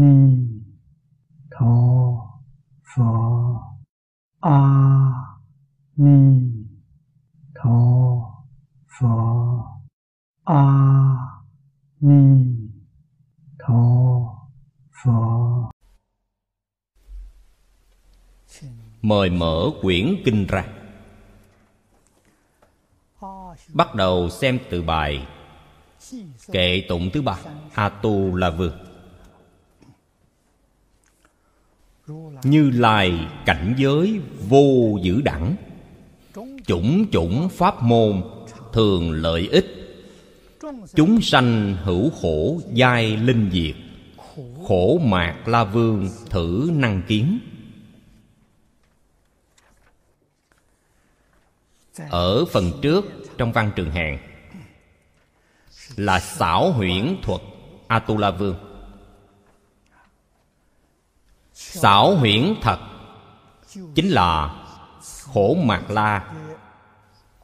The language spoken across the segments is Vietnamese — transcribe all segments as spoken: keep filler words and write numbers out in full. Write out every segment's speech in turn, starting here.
Ni Tho Phở A Ni Tho Phở A Ni Tho Phở. Mời mở quyển kinh ra, bắt đầu xem từ bài kệ tụng thứ ba, A-tu-la-vương. Như Lai cảnh giới vô dữ đẳng, chủng chủng pháp môn thường lợi ích, chúng sanh hữu khổ giai linh diệt, Khổ Mạc La Vương thử năng kiến. Ở phần trước trong văn trường hàng là xảo huyễn thuật A-tu-la Vương. Xảo huyễn thật chính là Khổ Mạc La.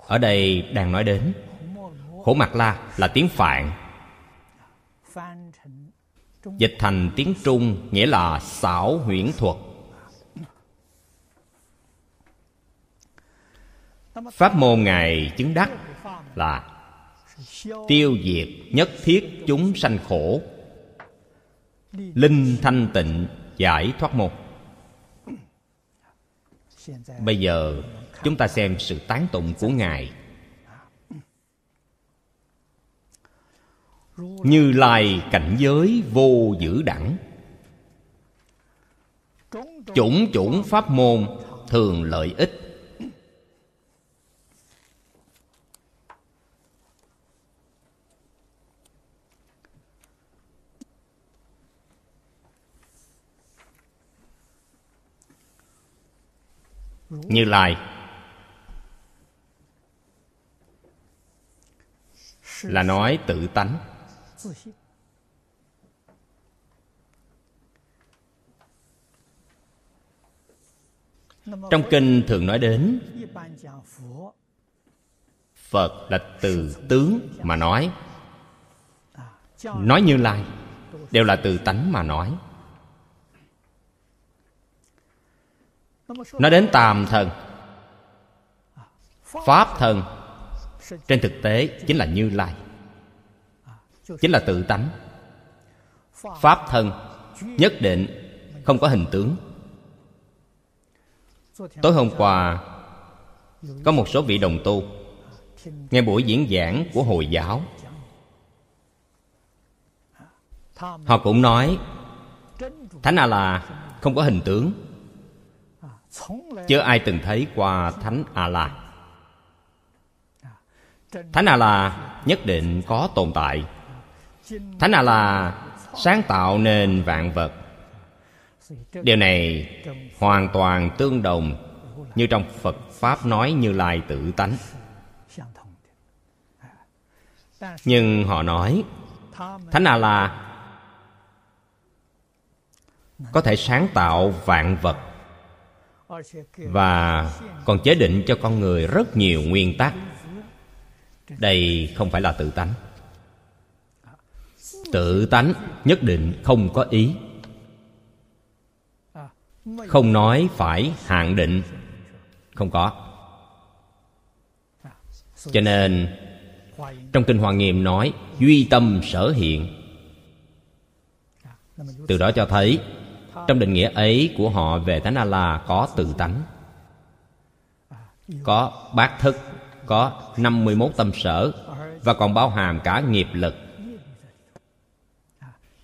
Ở đây đang nói đến Khổ Mạc La là tiếng Phạn, dịch thành tiếng Trung nghĩa là xảo huyễn thuật. Pháp môn Ngài chứng đắc là tiêu diệt nhất thiết chúng sanh khổ, linh thanh tịnh giải thoát môn. Bây giờ chúng ta xem sự tán tụng của Ngài. Như Lai cảnh giới vô dữ đẳng, chủng chủng pháp môn thường lợi ích. Như Lai là nói tự tánh. Trong kinh thường nói đến Phật là từ tướng mà nói, nói Như Lai đều là từ tánh mà nói. Nói đến tàm thần, pháp thần, trên thực tế chính là Như Lai, chính là tự tánh. Pháp thần nhất định không có hình tướng. Tối hôm qua có một số vị đồng tu nghe buổi diễn giảng của Hồi giáo, họ cũng nói Thánh Allah không có hình tướng, chưa ai từng thấy qua Thánh Allah. Thánh Allah nhất định có tồn tại. Thánh Allah sáng tạo nên vạn vật. Điều này hoàn toàn tương đồng như trong Phật Pháp nói Như Lai tự tánh. Nhưng họ nói Thánh Allah có thể sáng tạo vạn vật và còn chế định cho con người rất nhiều nguyên tắc. Đây không phải là tự tánh. Tự tánh nhất định không có ý, không nói phải hạn định, không có. Cho nên trong kinh Hoa Nghiêm nói duy tâm sở hiện. Từ đó cho thấy trong định nghĩa ấy của họ về Thánh Allah có tự tánh, có bát thức, có năm mươi mốt tâm sở, và còn bao hàm cả nghiệp lực.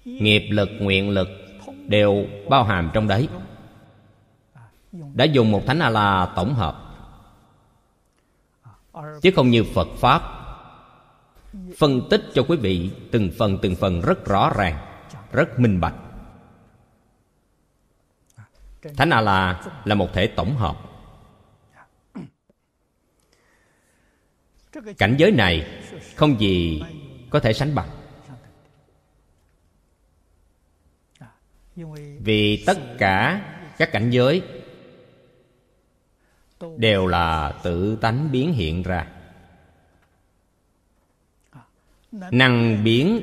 Nghiệp lực, nguyện lực đều bao hàm trong đấy. Đã dùng một Thánh Allah tổng hợp, chứ không như Phật Pháp phân tích cho quý vị từng phần từng phần rất rõ ràng, rất minh bạch. Thánh Allah là một thể tổng hợp. Cảnh giới này không gì có thể sánh bằng, vì tất cả các cảnh giới đều là tự tánh biến hiện ra. Năng biến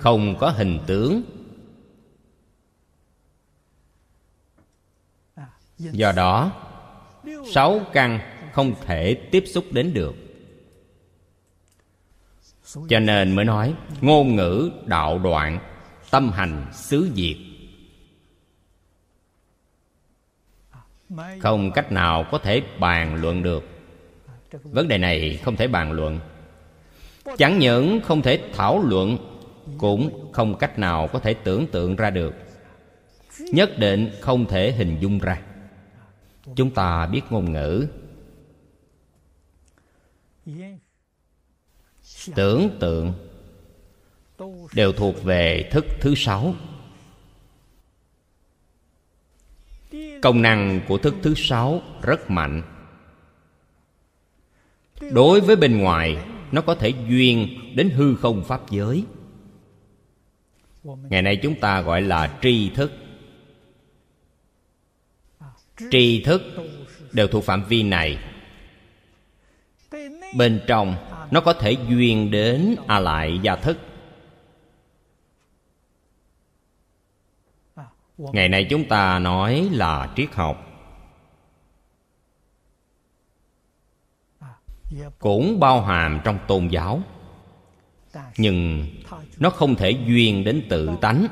không có hình tướng, Do đó sáu căn không thể tiếp xúc đến được. Cho nên mới nói ngôn ngữ đạo đoạn, tâm hành xứ diệt. Không cách nào có thể bàn luận được. Vấn đề này không thể bàn luận. Chẳng những không thể thảo luận, cũng không cách nào có thể tưởng tượng ra được. Nhất định không thể hình dung ra. Chúng ta biết ngôn ngữ, tưởng tượng đều thuộc về thức thứ sáu. Công năng của thức thứ sáu rất mạnh. Đối với bên ngoài, nó có thể duyên đến hư không pháp giới. Ngày nay chúng ta gọi là tri thức. Tri thức đều thuộc phạm vi này. Bên trong nó có thể duyên đến A-lại gia thức. Ngày nay chúng ta nói là triết học, cũng bao hàm trong tôn giáo. Nhưng nó không thể duyên đến tự tánh.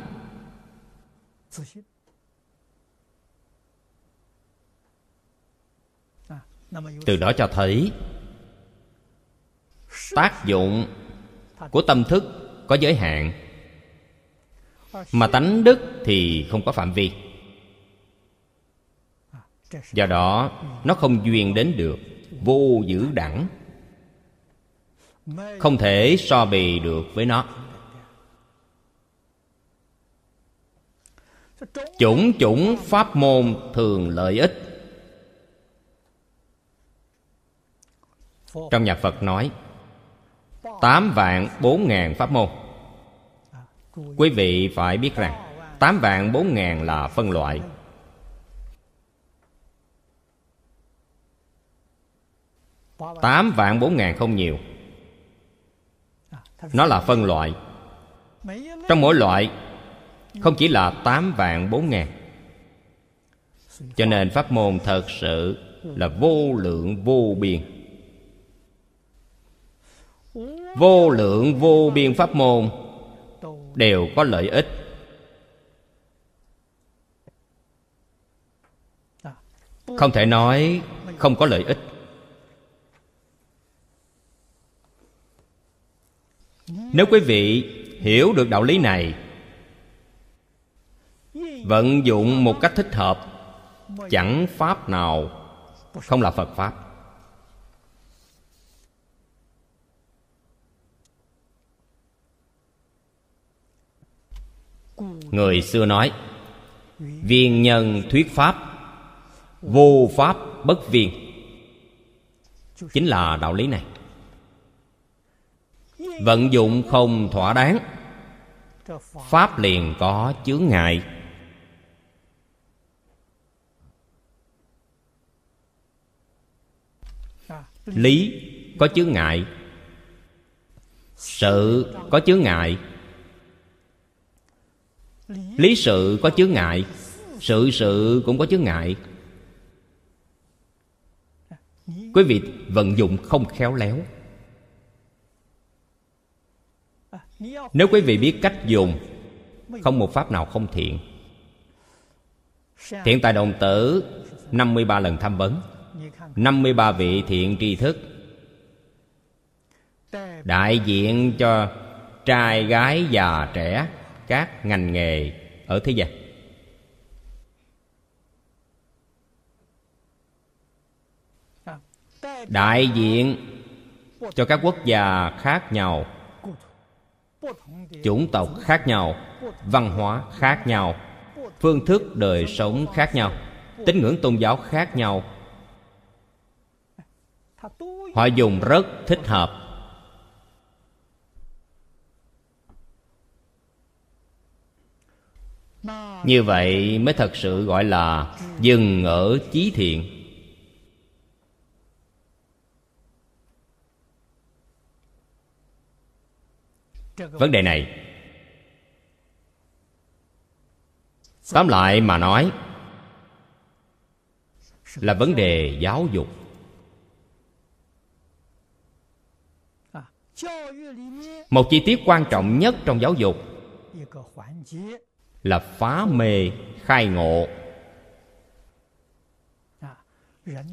Từ đó cho thấy tác dụng của tâm thức có giới hạn, mà tánh đức thì không có phạm vi. Do đó nó không duyên đến được, vô dữ đẳng, không thể so bì được với nó. Chủng chủng pháp môn thường lợi ích. Trong nhà Phật nói tám vạn bốn ngàn pháp môn. Quý vị phải biết rằng tám vạn bốn ngàn là phân loại. Tám vạn bốn ngàn không nhiều, nó là phân loại. Trong mỗi loại không chỉ là tám vạn bốn ngàn. Cho nên pháp môn thật sự là vô lượng vô biên. Vô lượng vô biên pháp môn đều có lợi ích. Không thể nói không có lợi ích. Nếu quý vị hiểu được đạo lý này, vận dụng một cách thích hợp, chẳng pháp nào không là Phật Pháp. Người xưa nói viên nhân thuyết pháp, vô pháp bất viên, chính là đạo lý này. Vận dụng không thỏa đáng, pháp liền có chướng ngại. Lý có chướng ngại, sự có chướng ngại. Lý sự có chướng ngại, sự sự cũng có chướng ngại. Quý vị vận dụng không khéo léo. Nếu quý vị biết cách dùng, không một pháp nào không thiện. Thiện Tài Đồng Tử năm mươi ba lần tham vấn, năm mươi ba vị thiện tri thức, đại diện cho trai gái già trẻ các ngành nghề ở thế gian. Đại diện cho các quốc gia khác nhau, chủng tộc khác nhau, văn hóa khác nhau, phương thức đời sống khác nhau, tín ngưỡng tôn giáo khác nhau. Họ dùng rất thích hợp. Như vậy mới thật sự gọi là dừng ở chí thiện. Vấn đề này, tóm lại mà nói, là vấn đề giáo dục. Một chi tiết quan trọng nhất trong giáo dục là phá mê khai ngộ.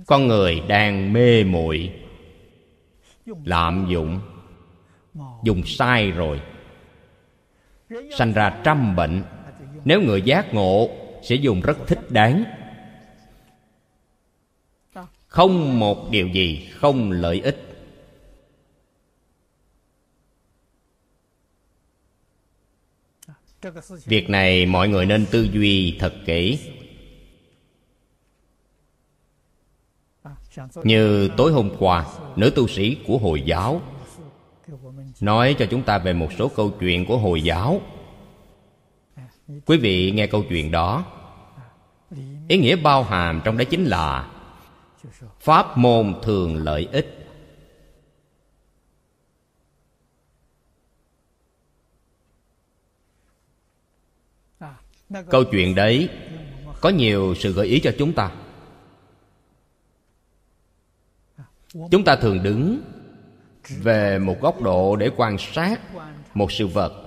Con người đang mê muội, lạm dụng, dùng sai rồi, sanh ra trăm bệnh. Nếu người giác ngộ sẽ dùng rất thích đáng, không một điều gì không lợi ích. Việc này mọi người nên tư duy thật kỹ. Như tối hôm qua, nữ tu sĩ của Hồi giáo nói cho chúng ta về một số câu chuyện của Hồi giáo. Quý vị nghe câu chuyện đó, ý nghĩa bao hàm trong đó chính là pháp môn thường lợi ích. Câu chuyện đấy có nhiều sự gợi ý cho chúng ta. Chúng ta thường đứng về một góc độ để quan sát một sự vật,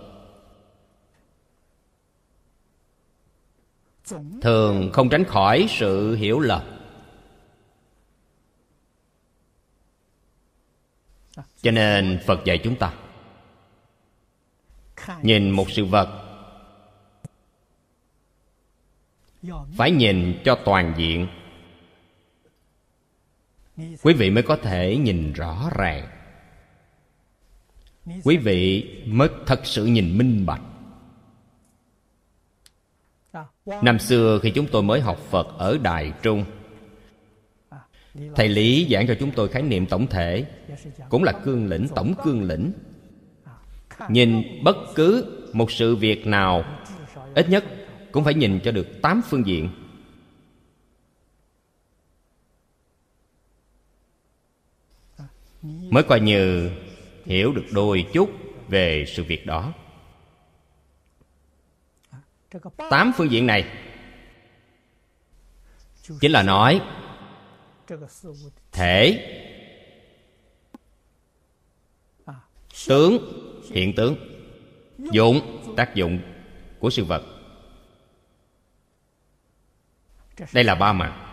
thường không tránh khỏi sự hiểu lầm. Cho nên Phật dạy chúng ta nhìn một sự vật phải nhìn cho toàn diện, quý vị mới có thể nhìn rõ ràng, quý vị mới thật sự nhìn minh bạch. Năm xưa khi chúng tôi mới học Phật ở Đài Trung, Thầy Lý giảng cho chúng tôi khái niệm tổng thể, cũng là cương lĩnh, tổng cương lĩnh. Nhìn bất cứ một sự việc nào, ít nhất cũng phải nhìn cho được tám phương diện. Mới coi như hiểu được đôi chút về sự việc đó. Tám phương diện này chính là nói thể, tướng, hiện tướng, dụng, tác dụng của sự vật. Đây là ba mặt.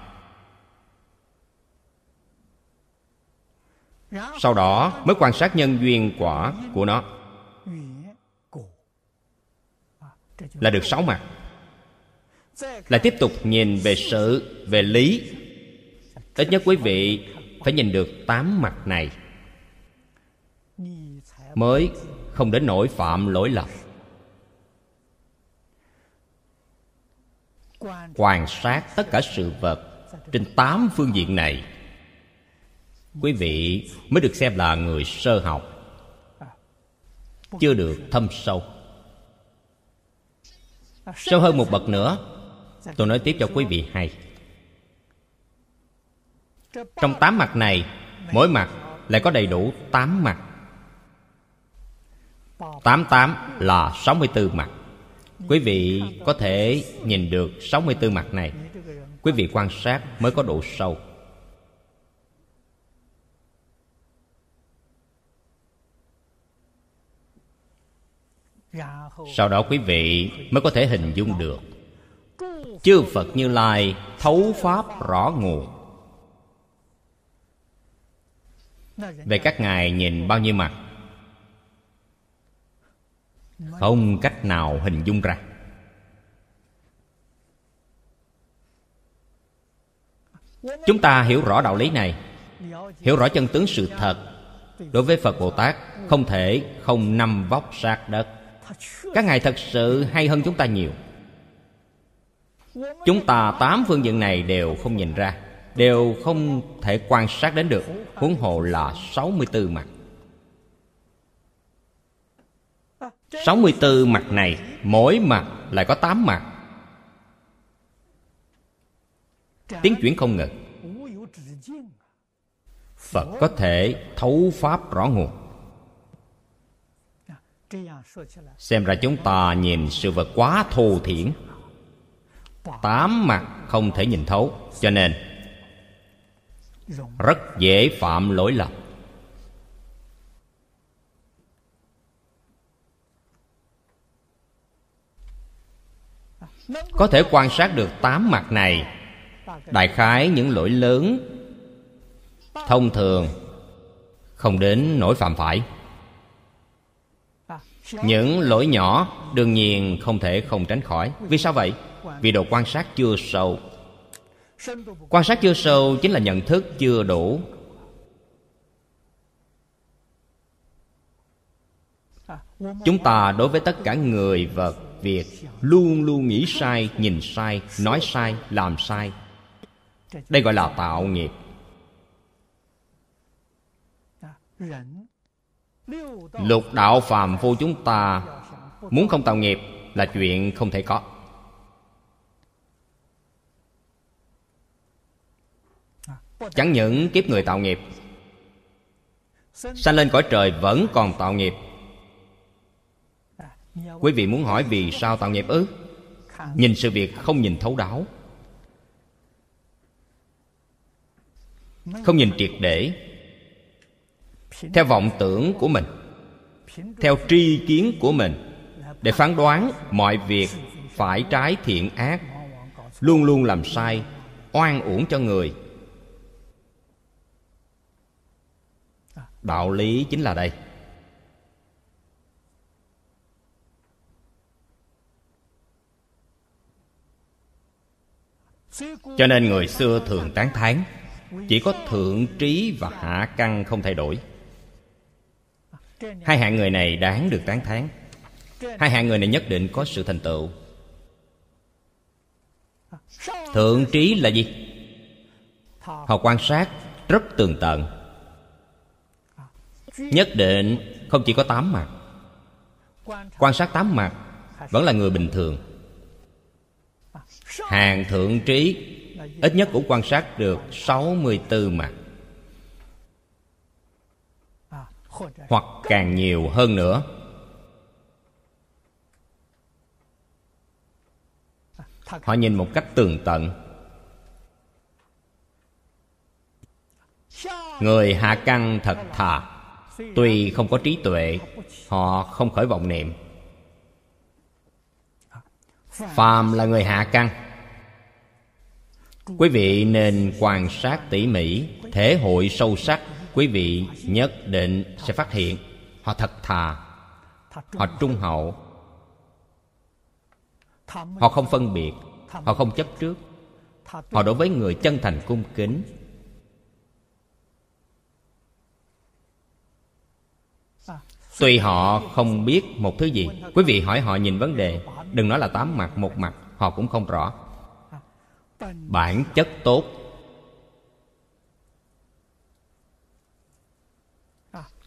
Sau đó mới quan sát nhân duyên quả của nó, là được sáu mặt. Lại tiếp tục nhìn về sự, về lý. Ít nhất quý vị phải nhìn được tám mặt này mới không đến nỗi phạm lỗi lầm. Quan sát tất cả sự vật trên tám phương diện này, quý vị mới được xem là người sơ học, chưa được thâm sâu. Sâu hơn một bậc nữa, tôi nói tiếp cho quý vị hay. Trong tám mặt này, mỗi mặt lại có đầy đủ tám mặt. Tám tám là sáu mươi bốn mặt. Quý vị có thể nhìn được sáu mươi tư mặt này, quý vị quan sát mới có độ sâu. Sau đó quý vị mới có thể hình dung được chư Phật Như Lai thấu pháp rõ nguồn. Về các ngài nhìn bao nhiêu mặt, không cách nào hình dung ra. Chúng ta hiểu rõ đạo lý này, hiểu rõ chân tướng sự thật, đối với Phật Bồ Tát không thể không năm vóc sát đất. Các ngài thật sự hay hơn chúng ta nhiều. Chúng ta tám phương diện này đều không nhìn ra, đều không thể quan sát đến được, huống hồ là sáu mươi tư mặt. sáu mươi tư mặt này, mỗi mặt lại có tám mặt. Tiến chuyển không ngừng. Phật có thể thấu pháp rõ nguồn. Xem ra chúng ta nhìn sự vật quá thô thiển, tám mặt không thể nhìn thấu. Cho nên rất dễ phạm lỗi lầm. Có thể quan sát được tám mặt này, đại khái những lỗi lớn thông thường không đến nỗi phạm phải. Những lỗi nhỏ đương nhiên không thể không tránh khỏi. Vì sao vậy? Vì độ quan sát chưa sâu. Quan sát chưa sâu chính là nhận thức chưa đủ. Chúng ta đối với tất cả người vật việc luôn luôn nghĩ sai, nhìn sai, nói sai, làm sai. Đây gọi là tạo nghiệp. Lục đạo phàm phu chúng ta muốn không tạo nghiệp là chuyện không thể có. Chẳng những kiếp người tạo nghiệp, sanh lên cõi trời vẫn còn tạo nghiệp. Quý vị muốn hỏi vì sao tạo nghiệp ư? Nhìn sự việc không nhìn thấu đáo, không nhìn triệt để, theo vọng tưởng của mình, theo tri kiến của mình để phán đoán mọi việc phải trái thiện ác, luôn luôn làm sai, oan uổng cho người. Đạo lý chính là đây. Cho nên người xưa thường tán thán chỉ có thượng trí và hạ căn không thay đổi. Hai hạng người này đáng được tán thán. Hai hạng người này nhất định có sự thành tựu. Thượng trí là gì? Họ quan sát rất tường tận, nhất định không chỉ có tám mặt. Quan sát tám mặt vẫn là người bình thường. Hàng thượng trí ít nhất cũng quan sát được sáu mươi tư mặt, hoặc càng nhiều hơn nữa. Họ nhìn một cách tường tận. Người hạ căn thật thà, tuy không có trí tuệ, họ không khởi vọng niệm. Phàm là người hạ căn, quý vị nên quan sát tỉ mỉ, thể hội sâu sắc, quý vị nhất định sẽ phát hiện họ thật thà, họ trung hậu, họ không phân biệt, họ không chấp trước, họ đối với người chân thành cung kính. Tuy họ không biết một thứ gì, quý vị hỏi họ nhìn vấn đề, đừng nói là tám mặt, một mặt họ cũng không rõ. Bản chất tốt,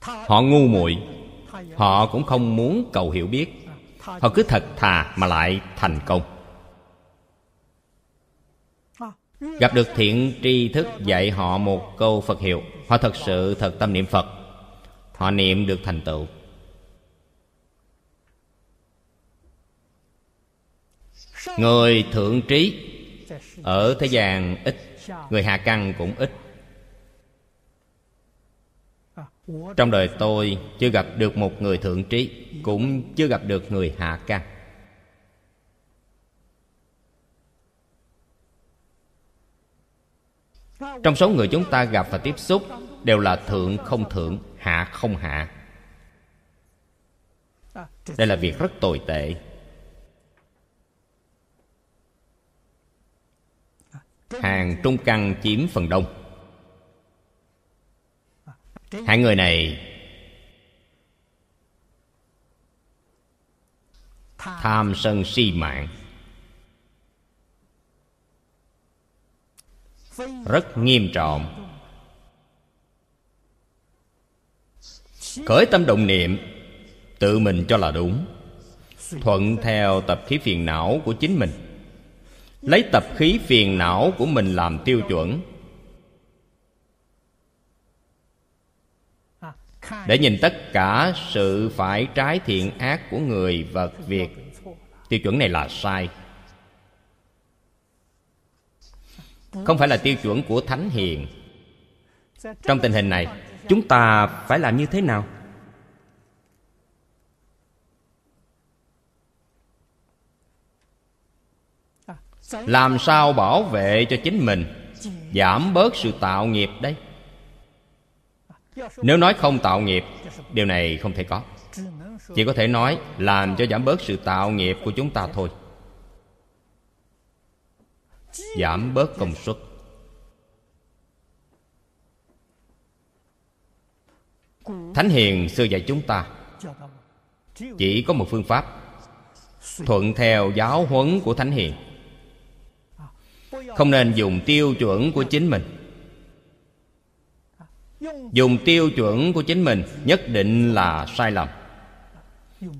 họ ngu muội, họ cũng không muốn cầu hiểu biết, họ cứ thật thà mà lại thành công. Gặp được thiện tri thức dạy họ một câu Phật hiệu, họ thật sự thật tâm niệm Phật, họ niệm được thành tựu. Người thượng trí ở thế gian ít, người hạ căn cũng ít. Trong đời tôi chưa gặp được một người thượng trí, cũng chưa gặp được người hạ căn. Trong số người chúng ta gặp và tiếp xúc đều là thượng không thượng, hạ không hạ. Đây là việc rất tồi tệ. Hàng trung căn chiếm phần đông. Hạng người này tham sân si mạng, rất nghiêm trọng. Khởi tâm động niệm tự mình cho là đúng, thuận theo tập khí phiền não của chính mình, lấy tập khí phiền não của mình làm tiêu chuẩn để nhìn tất cả sự phải trái thiện ác của người vật việc. Tiêu chuẩn này là sai, không phải là tiêu chuẩn của thánh hiền, Trong tình hình này, chúng ta phải làm như thế nào? Làm sao bảo vệ cho chính mình, giảm bớt sự tạo nghiệp đấy? Nếu nói không tạo nghiệp, điều này không thể có. Chỉ có thể nói làm cho giảm bớt sự tạo nghiệp của chúng ta thôi. Giảm bớt công suất. Thánh hiền xưa dạy chúng ta chỉ có một phương pháp, thuận theo giáo huấn của thánh hiền. Không nên dùng tiêu chuẩn của chính mình. Dùng tiêu chuẩn của chính mình nhất định là sai lầm.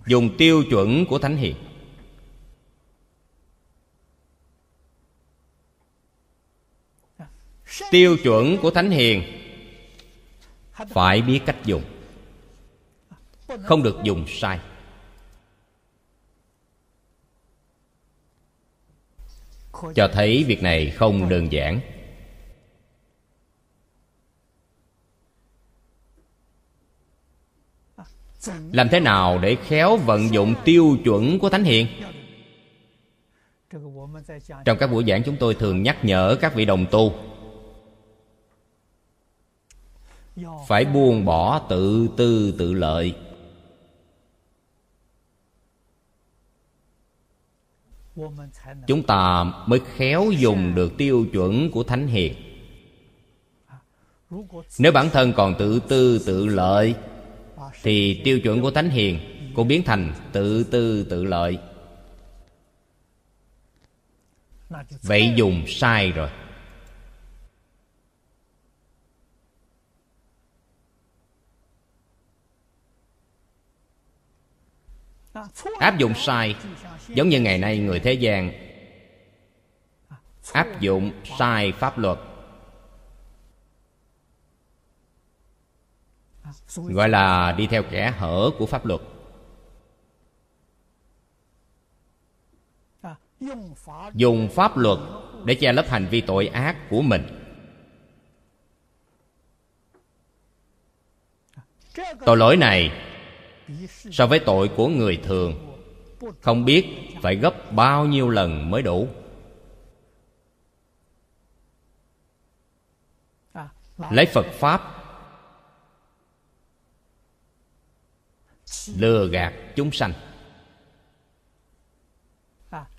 Dùng tiêu chuẩn của thánh hiền. Tiêu chuẩn của thánh hiền phải biết cách dùng, không được dùng sai. Cho thấy việc này không đơn giản. Làm thế nào để khéo vận dụng tiêu chuẩn của thánh hiền? Trong các buổi giảng chúng tôi thường nhắc nhở các vị đồng tu phải buông bỏ tự tư tự lợi. Chúng ta mới khéo dùng được tiêu chuẩn của thánh hiền. Nếu bản thân còn tự tư tự lợi thì tiêu chuẩn của thánh hiền cũng biến thành tự tư tự lợi. Vậy dùng sai rồi. Áp dụng sai giống như ngày nay người thế gian áp dụng sai pháp luật, gọi là đi theo kẻ hở của pháp luật. Dùng pháp luật để che lấp hành vi tội ác của mình. Tội lỗi này so với tội của người thường không biết phải gấp bao nhiêu lần mới đủ. Lấy Phật Pháp lừa gạt chúng sanh,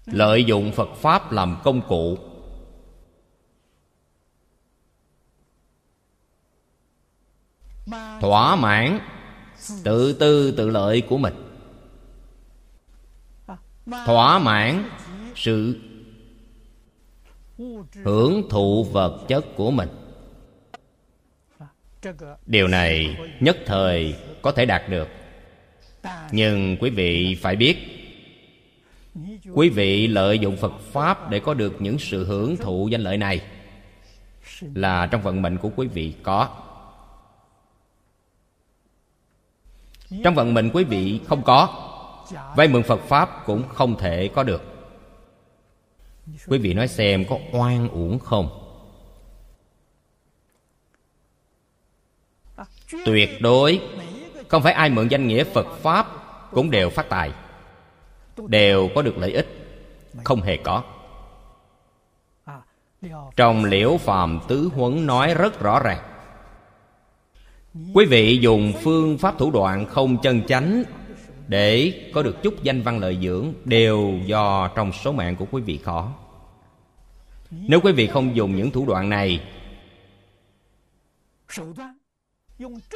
lợi dụng Phật Pháp làm công cụ. Thỏa mãn tự tư tự lợi của mình, thỏa mãn sự hưởng thụ vật chất của mình. Điều này nhất thời có thể đạt được, nhưng quý vị phải biết, quý vị lợi dụng Phật Pháp để có được những sự hưởng thụ danh lợi này là trong vận mệnh của quý vị có. Trong vận mệnh quý vị không có, vay mượn Phật Pháp cũng không thể có được. Quý vị nói xem có oan uổng không? Tuyệt đối không phải ai mượn danh nghĩa Phật Pháp cũng đều phát tài, đều có được lợi ích. Không hề có. Trong Liễu Phàm Tứ Huấn nói rất rõ ràng, quý vị dùng phương pháp thủ đoạn không chân chánh để có được chút danh văn lợi dưỡng đều do trong số mạng của quý vị khó. Nếu quý vị không dùng những thủ đoạn này,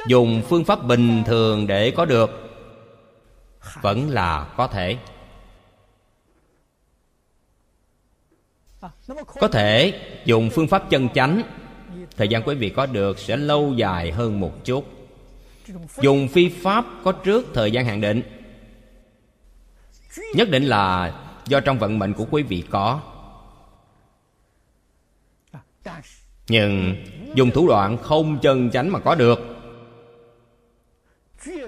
dùng phương pháp bình thường để có được, vẫn là có thể. Có thể dùng phương pháp chân chánh, thời gian quý vị có được sẽ lâu dài hơn một chút. Dùng phi pháp có trước thời gian hạn định, nhất định là do trong vận mệnh của quý vị có. Nhưng dùng thủ đoạn không chân chánh mà có được,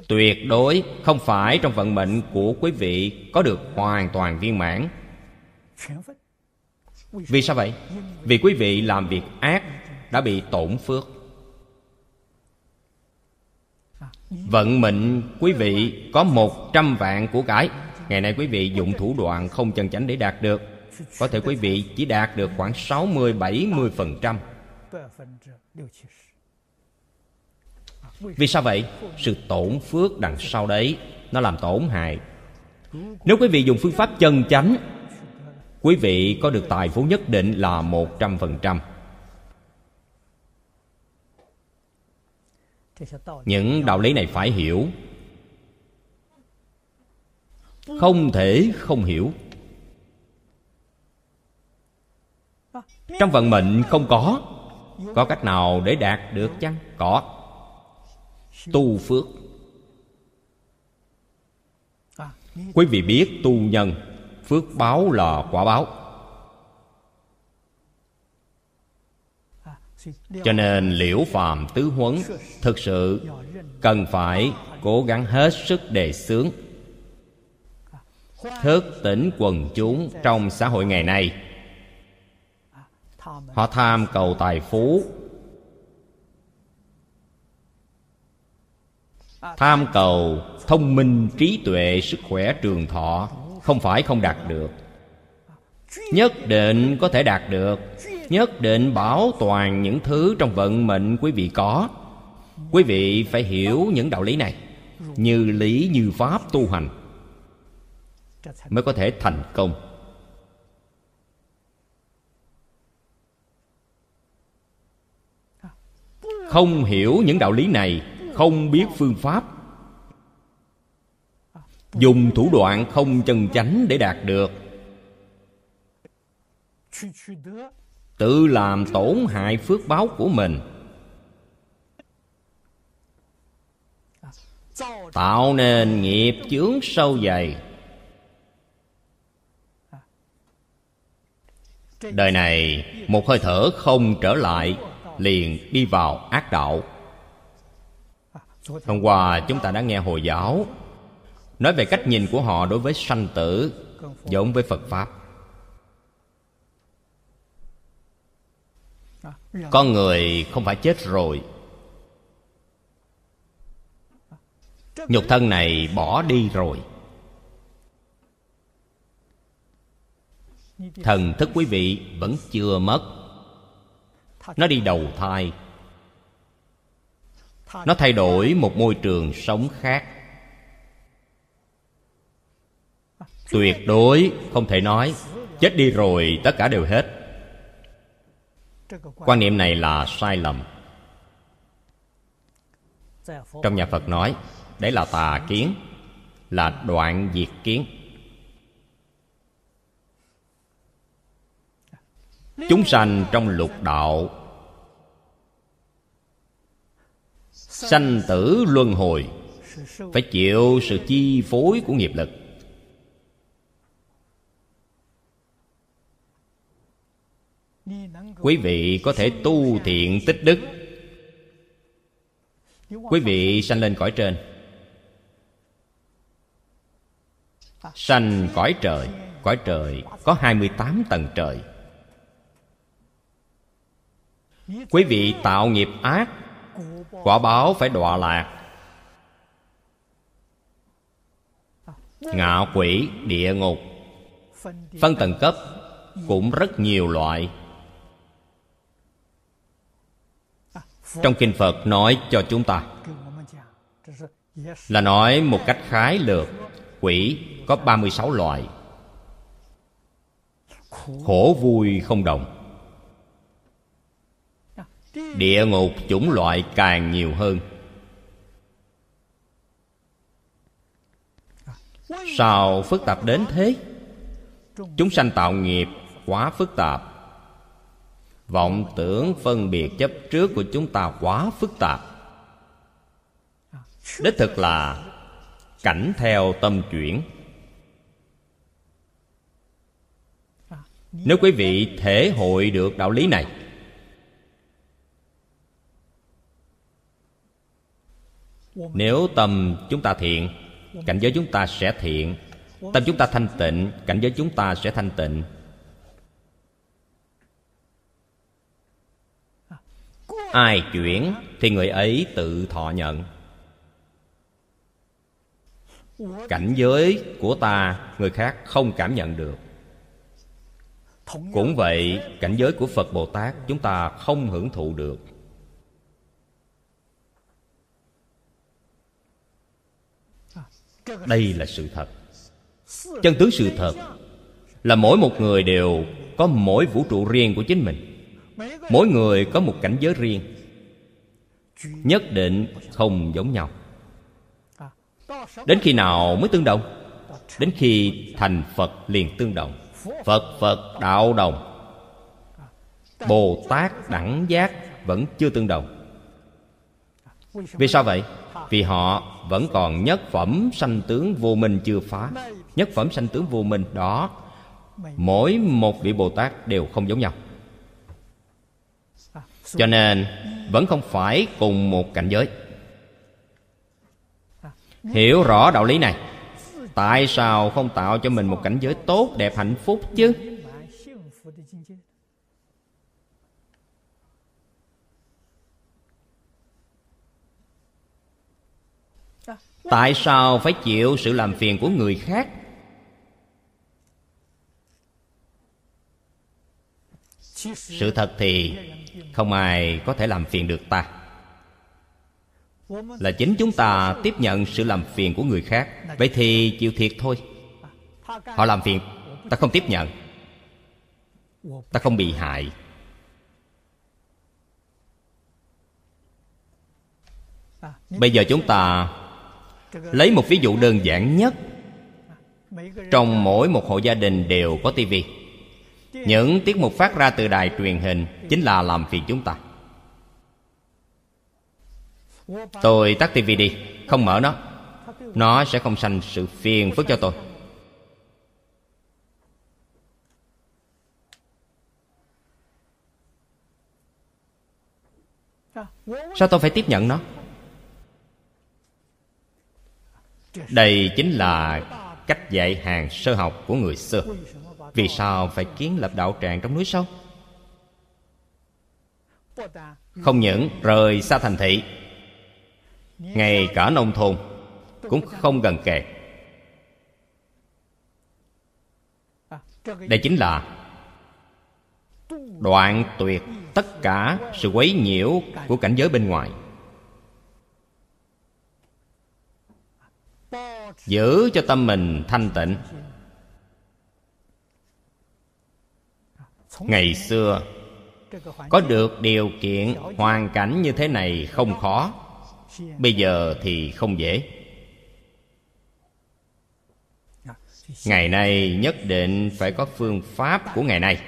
tuyệt đối không phải trong vận mệnh của quý vị có được hoàn toàn viên mãn. Vì sao vậy? Vì quý vị làm việc ác đã bị tổn phước. Vận mệnh quý vị có một trăm vạn của cải, ngày nay quý vị dụng thủ đoạn không chân chánh để đạt được, có thể quý vị chỉ đạt được khoảng sáu mươi bảy mươi phần trăm. Vì sao vậy? Sự tổn phước đằng sau đấy nó làm tổn hại. Nếu quý vị dùng phương pháp chân chánh, quý vị có được tài phú nhất định là một trăm phần trăm. Những đạo lý này phải hiểu, không thể không hiểu. Trong vận mệnh không có, có cách nào để đạt được chăng? Có, tu phước. Quý vị biết tu nhân, phước báo là quả báo. Cho nên liễu phàm tứ huấn thực sự cần phải cố gắng hết sức đề xướng, thức tỉnh quần chúng trong xã hội ngày nay. Họ tham cầu tài phú, tham cầu thông minh, trí tuệ, sức khỏe, trường thọ. Không phải không đạt được, nhất định có thể đạt được, nhất định bảo toàn những thứ trong vận mệnh quý vị có. Quý vị phải hiểu những đạo lý này, như lý như pháp tu hành, mới có thể thành công. Không hiểu những đạo lý này, không biết phương pháp, dùng thủ đoạn không chân chánh để đạt được, tự làm tổn hại phước báo của mình, tạo nên nghiệp chướng sâu dày. Đời này một hơi thở không trở lại liền đi vào ác đạo. Hôm qua chúng ta đã nghe Hồi giáo nói về cách nhìn của họ đối với sanh tử giống với Phật Pháp. Con người không phải chết rồi, nhục thân này bỏ đi rồi, thần thức quý vị vẫn chưa mất, nó đi đầu thai, nó thay đổi một môi trường sống khác. Tuyệt đối không thể nói chết đi rồi tất cả đều hết. Quan niệm này là sai lầm. Trong nhà Phật nói đấy là tà kiến, là đoạn diệt kiến. Chúng sanh trong lục đạo sanh tử luân hồi, phải chịu sự chi phối của nghiệp lực. Quý vị có thể tu thiện tích đức, quý vị sanh lên cõi trên, sanh cõi trời. Cõi trời có hai mươi tám tầng trời. Quý vị tạo nghiệp ác, quả báo phải đọa lạc. Ngạ quỷ, địa ngục, phân tầng cấp cũng rất nhiều loại. Trong kinh Phật nói cho chúng ta là nói một cách khái lược, quỷ có ba mươi sáu loại, khổ vui không đồng. Địa ngục chủng loại càng nhiều hơn. Sao phức tạp đến thế? Chúng sanh tạo nghiệp quá phức tạp, vọng tưởng phân biệt chấp trước của chúng ta quá phức tạp. Đích thực là cảnh theo tâm chuyển. Nếu quý vị thể hội được đạo lý này, nếu tâm chúng ta thiện, cảnh giới chúng ta sẽ thiện. Tâm chúng ta thanh tịnh, cảnh giới chúng ta sẽ thanh tịnh. Ai chuyển thì người ấy tự thọ nhận. Cảnh giới của ta người khác không cảm nhận được. Cũng vậy, cảnh giới của Phật Bồ Tát chúng ta không hưởng thụ được. Đây là sự thật. Chân tướng sự thật là mỗi một người đều có mỗi vũ trụ riêng của chính mình. Mỗi người có một cảnh giới riêng, nhất định không giống nhau. Đến khi nào mới tương đồng? Đến khi thành Phật liền tương đồng. Phật Phật đạo đồng. Bồ Tát đẳng giác vẫn chưa tương đồng. Vì sao vậy? Vì họ vẫn còn nhất phẩm sanh tướng vô minh chưa phá. Nhất phẩm sanh tướng vô minh đó, mỗi một vị Bồ Tát đều không giống nhau. Cho nên vẫn không phải cùng một cảnh giới. Hiểu rõ đạo lý này, tại sao không tạo cho mình một cảnh giới tốt đẹp hạnh phúc chứ? Tại sao phải chịu sự làm phiền của người khác? Sự thật thì không ai có thể làm phiền được ta. Là chính chúng ta tiếp nhận sự làm phiền của người khác. Vậy thì chịu thiệt thôi. Họ làm phiền, ta không tiếp nhận, ta không bị hại. Bây giờ chúng ta lấy một ví dụ đơn giản nhất. Trong mỗi một hộ gia đình đều có tivi. Những tiết mục phát ra từ đài truyền hình chính là làm phiền chúng ta. Tôi tắt tivi đi, không mở nó, nó sẽ không sanh sự phiền phức cho tôi. Sao tôi phải tiếp nhận nó? Đây chính là cách dạy hàng sơ học của người xưa. Vì sao phải kiến lập đạo tràng trong núi sâu? Không những rời xa thành thị, ngay cả nông thôn cũng không gần kề. Đây chính là đoạn tuyệt tất cả sự quấy nhiễu của cảnh giới bên ngoài, giữ cho tâm mình thanh tịnh. Ngày xưa có được điều kiện hoàn cảnh như thế này không khó, bây giờ thì không dễ. Ngày nay nhất định phải có phương pháp của ngày nay.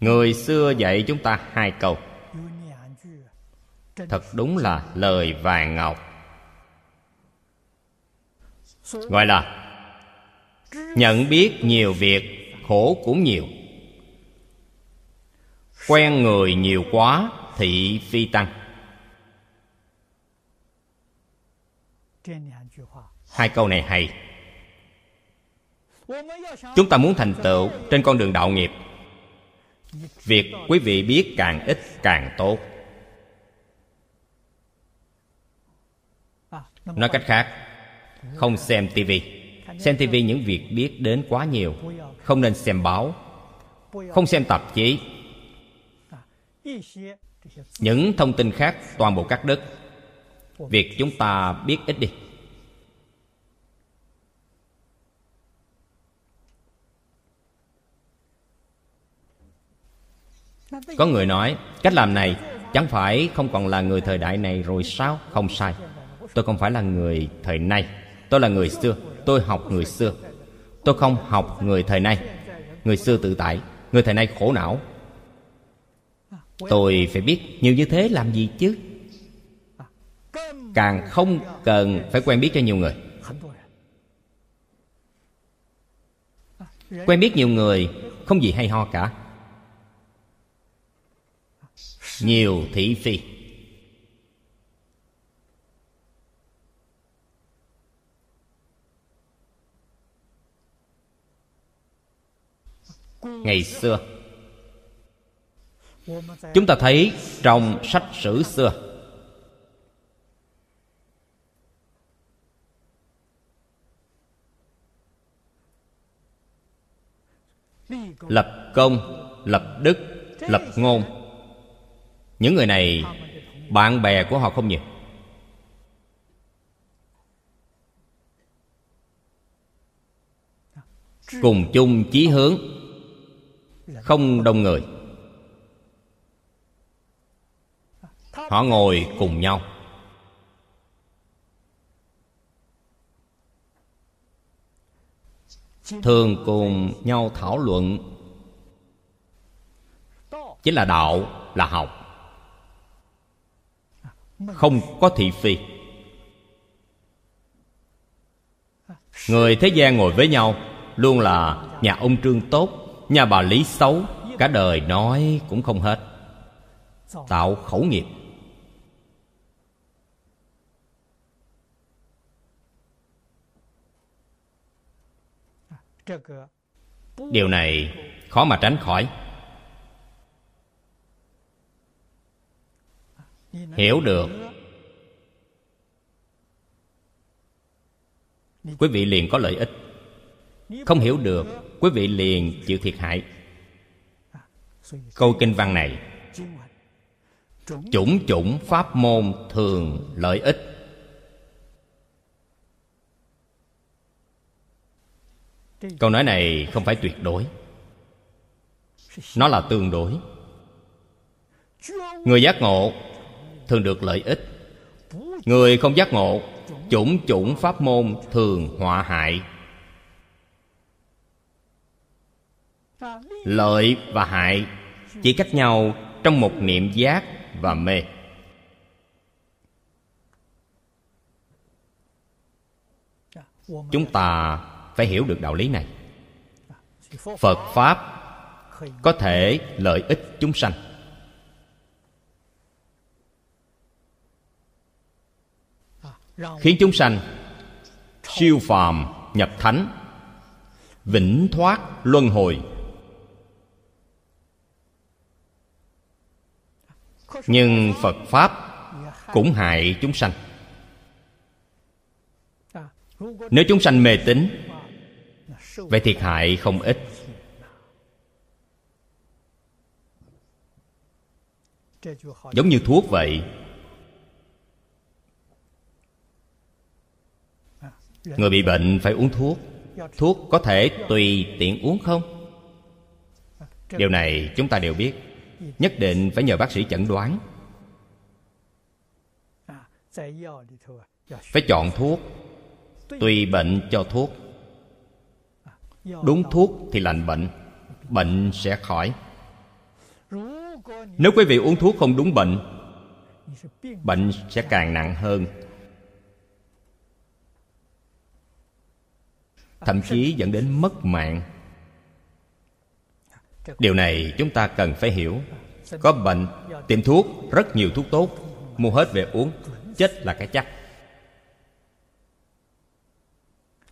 Người xưa dạy chúng ta hai câu, thật đúng là lời vàng ngọc, gọi là nhận biết nhiều việc khổ cũng nhiều, quen người nhiều quá thị phi tăng. Hai câu này hay. Chúng ta muốn thành tựu trên con đường đạo nghiệp, việc quý vị biết càng ít càng tốt. Nói cách khác, không xem tivi. Xem tivi những việc biết đến quá nhiều. Không nên xem báo, không xem tạp chí, những thông tin khác toàn bộ cắt đứt. Việc chúng ta biết ít đi. Có người nói cách làm này chẳng phải không còn là người thời đại này rồi sao? Không sai. Tôi không phải là người thời nay, tôi là người xưa. Tôi học người xưa, tôi không học người thời nay. Người xưa tự tại, người thời nay khổ não. Tôi phải biết nhiều như thế làm gì chứ? Càng không cần phải quen biết cho nhiều người. Quen biết nhiều người không gì hay ho cả. Nhiều thị phi. Ngày xưa chúng ta thấy trong sách sử xưa, lập công, lập đức, lập ngôn. Những người này bạn bè của họ không nhiều. Cùng chung chí hướng, không đông người. Họ ngồi cùng nhau. Thường cùng nhau thảo luận. Chính là đạo, là học. Không có thị phi. Người thế gian ngồi với nhau luôn là nhà ông Trương tốt, nhà bà Lý xấu, cả đời nói cũng không hết, tạo khẩu nghiệp. Điều này khó mà tránh khỏi. Hiểu được, quý vị liền có lợi ích. Không hiểu được, quý vị liền chịu thiệt hại. Câu kinh văn này, chủng chủng pháp môn thường lợi ích. Câu nói này không phải tuyệt đối, nó là tương đối. Người giác ngộ thường được lợi ích. Người không giác ngộ, chủng chủng pháp môn thường họa hại. Lợi và hại chỉ cách nhau trong một niệm giác và mê. Chúng ta phải hiểu được đạo lý này. Phật Pháp có thể lợi ích chúng sanh. Khiến chúng sanh siêu phàm nhập thánh, vĩnh thoát luân hồi. Nhưng Phật Pháp cũng hại chúng sanh. Nếu chúng sanh mê tín, vậy thiệt hại không ít. Giống như thuốc vậy, người bị bệnh phải uống thuốc. Thuốc có thể tùy tiện uống không? Điều này chúng ta đều biết. Nhất định phải nhờ bác sĩ chẩn đoán. Phải chọn thuốc, tùy bệnh cho thuốc. Đúng thuốc thì lành bệnh, bệnh sẽ khỏi. Nếu quý vị uống thuốc không đúng bệnh, bệnh sẽ càng nặng hơn, thậm chí dẫn đến mất mạng. Điều này chúng ta cần phải hiểu. Có bệnh, tìm thuốc, rất nhiều thuốc tốt, mua hết về uống, chết là cái chắc.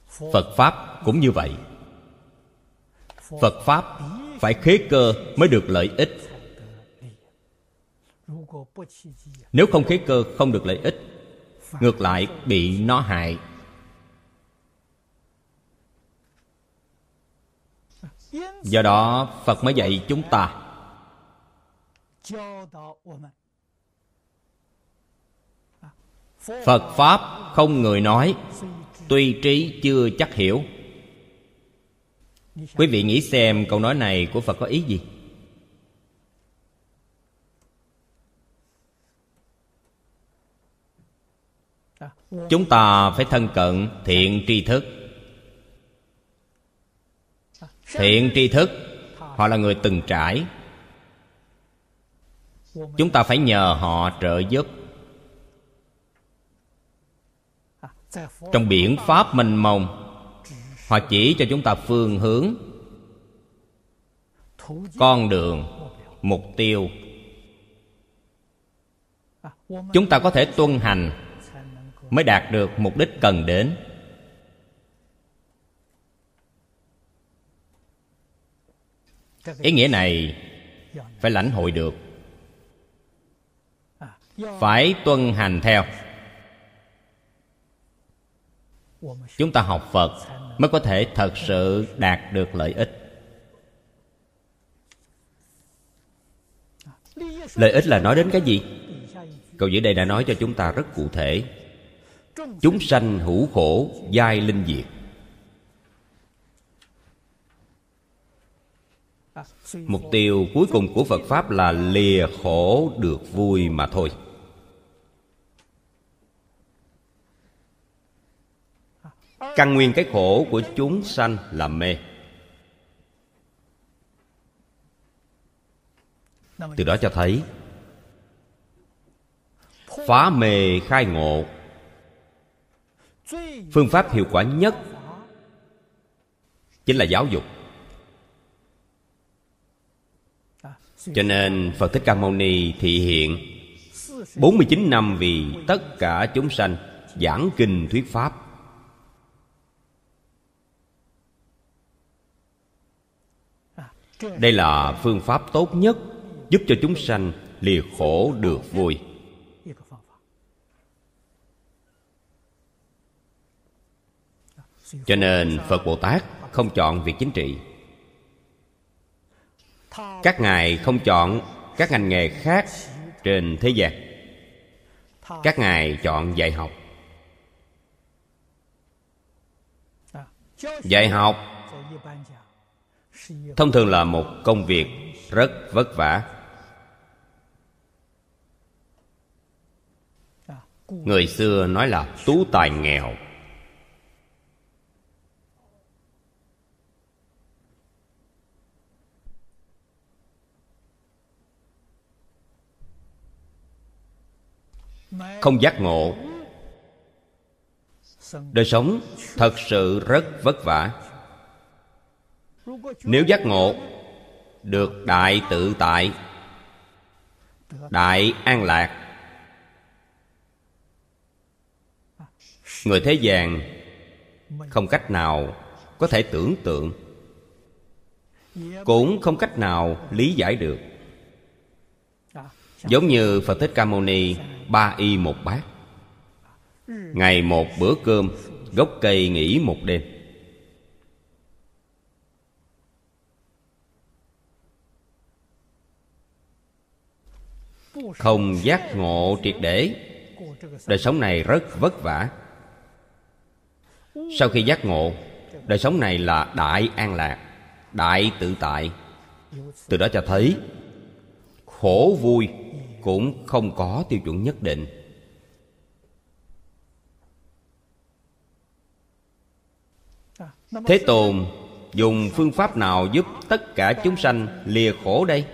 Phật Pháp cũng như vậy. Phật Pháp phải khế cơ mới được lợi ích. Nếu không khế cơ không được lợi ích, ngược lại bị nó hại. Do đó Phật mới dạy chúng ta Phật Pháp không người nói, tuy trí chưa chắc hiểu. Quý vị nghĩ xem câu nói này của Phật có ý gì? Chúng ta phải thân cận thiện tri thức. Thiện tri thức, họ là người từng trải. Chúng ta phải nhờ họ trợ giúp. Trong biển Pháp mênh mông, họ chỉ cho chúng ta phương hướng, con đường, mục tiêu. Chúng ta có thể tuân hành mới đạt được mục đích cần đến. Ý nghĩa này phải lãnh hội được, phải tuân hành theo. Chúng ta học Phật mới có thể thật sự đạt được lợi ích. Lợi ích là nói đến cái gì? Câu giữa đây đã nói cho chúng ta rất cụ thể. Chúng sanh hữu khổ, giai linh diệt. Mục tiêu cuối cùng của Phật Pháp là lìa khổ được vui mà thôi. Căn nguyên cái khổ của chúng sanh là mê. Từ đó cho thấy phá mê khai ngộ, phương pháp hiệu quả nhất chính là giáo dục. Cho nên Phật Thích Ca Mâu Ni thị hiện bốn mươi chín năm vì tất cả chúng sanh giảng kinh thuyết pháp. Đây là phương pháp tốt nhất giúp cho chúng sanh lìa khổ được vui. Cho nên Phật Bồ Tát không chọn việc chính trị. Các ngài không chọn các ngành nghề khác trên thế gian. Các ngài chọn dạy học. Dạy học thông thường là một công việc rất vất vả. Người xưa nói là tú tài nghèo. Không giác ngộ, đời sống thật sự rất vất vả. Nếu giác ngộ, được đại tự tại, đại an lạc, người thế gian không cách nào có thể tưởng tượng, cũng không cách nào lý giải được. Giống như Phật Thích Ca Mâu Ni ba y một bát, ngày một bữa cơm, gốc cây nghỉ một đêm. Không giác ngộ triệt để, đời sống này rất vất vả. Sau khi giác ngộ, đời sống này là đại an lạc, đại tự tại. Từ đó cho thấy khổ vui cũng không có tiêu chuẩn nhất định. Thế Tôn dùng phương pháp nào giúp tất cả chúng sanh lìa khổ đây?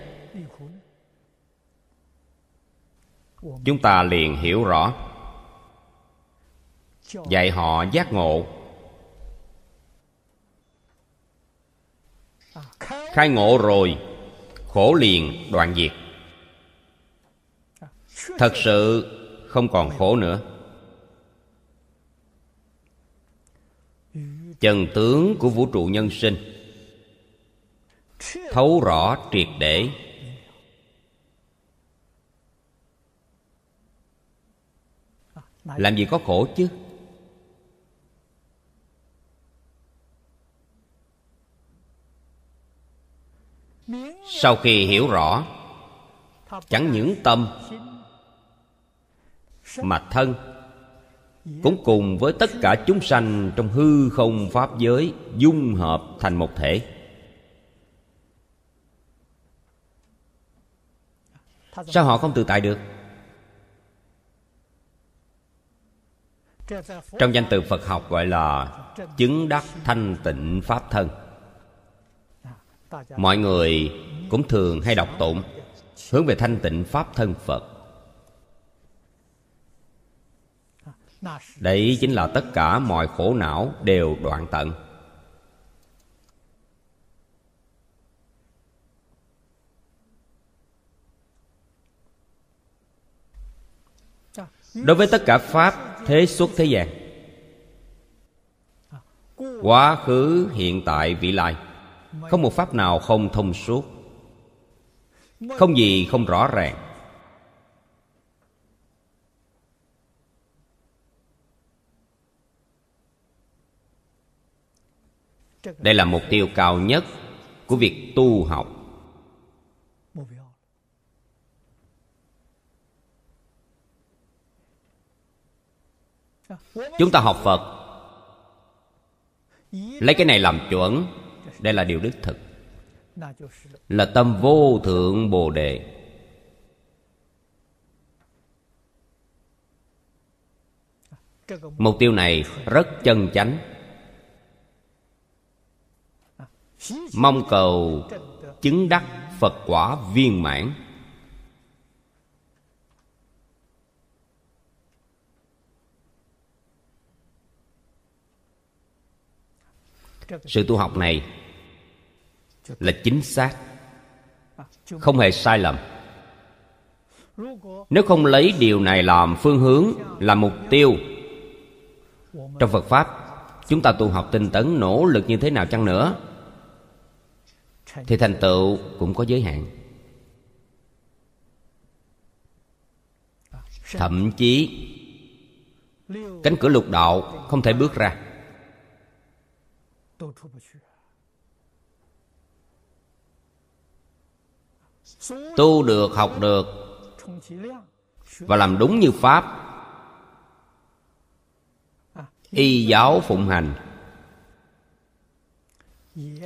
Chúng ta liền hiểu rõ. Dạy họ giác ngộ. Khai ngộ rồi, khổ liền đoạn diệt. Thật sự không còn khổ nữa. Chân tướng của vũ trụ nhân sinh thấu rõ triệt để. Làm gì có khổ chứ? Sau khi hiểu rõ, chẳng những tâm mà thân cũng cùng với tất cả chúng sanh trong hư không pháp giới dung hợp thành một thể. Sao họ không tự tại được? Trong danh từ Phật học gọi là chứng đắc thanh tịnh pháp thân. Mọi người cũng thường hay đọc tụng hướng về thanh tịnh pháp thân Phật. Đấy chính là tất cả mọi khổ não đều đoạn tận. Đối với tất cả pháp thế xuất thế gian, quá khứ, hiện tại, vị lai, không một pháp nào không thông suốt, không gì không rõ ràng. Đây là mục tiêu cao nhất của việc tu học. Chúng ta học Phật lấy cái này làm chuẩn, đây là điều đích thực, là tâm vô thượng Bồ Đề. Mục tiêu này rất chân chánh. Mong cầu chứng đắc Phật quả viên mãn. Sự tu học này là chính xác, không hề sai lầm. Nếu không lấy điều này làm phương hướng, làm mục tiêu, trong Phật Pháp chúng ta tu học tinh tấn, nỗ lực như thế nào chăng nữa thì thành tựu cũng có giới hạn. Thậm chí cánh cửa lục đạo không thể bước ra. Tu được, học được và làm đúng như Pháp, y giáo phụng hành,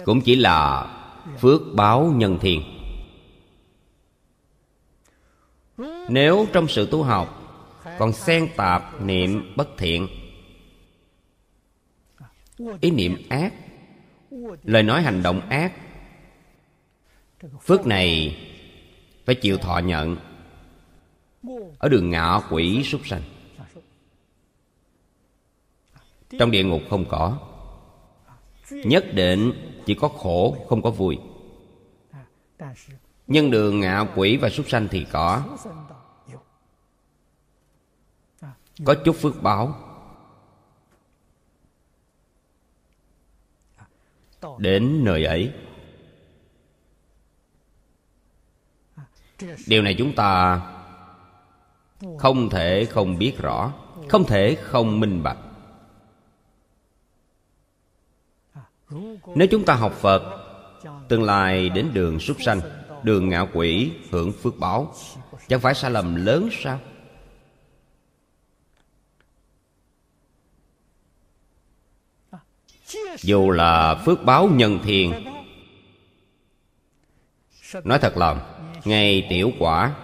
cũng chỉ là phước báo nhân thiên. Nếu trong sự tu học còn xen tạp niệm bất thiện, ý niệm ác, lời nói hành động ác, phước này phải chịu thọ nhận ở đường ngạ quỷ súc sanh. Trong địa ngục không có. Nhất định chỉ có khổ, không có vui. Nhưng đường ngạ quỷ và súc sanh thì có. Có chút phước báo. Đến nơi ấy, điều này chúng ta không thể không biết rõ, không thể không minh bạch. Nếu chúng ta học Phật, tương lai đến đường súc sanh, đường ngạ quỷ hưởng phước báo, chẳng phải sai lầm lớn sao? Dù là phước báo nhân thiên, nói thật lòng, ngay tiểu quả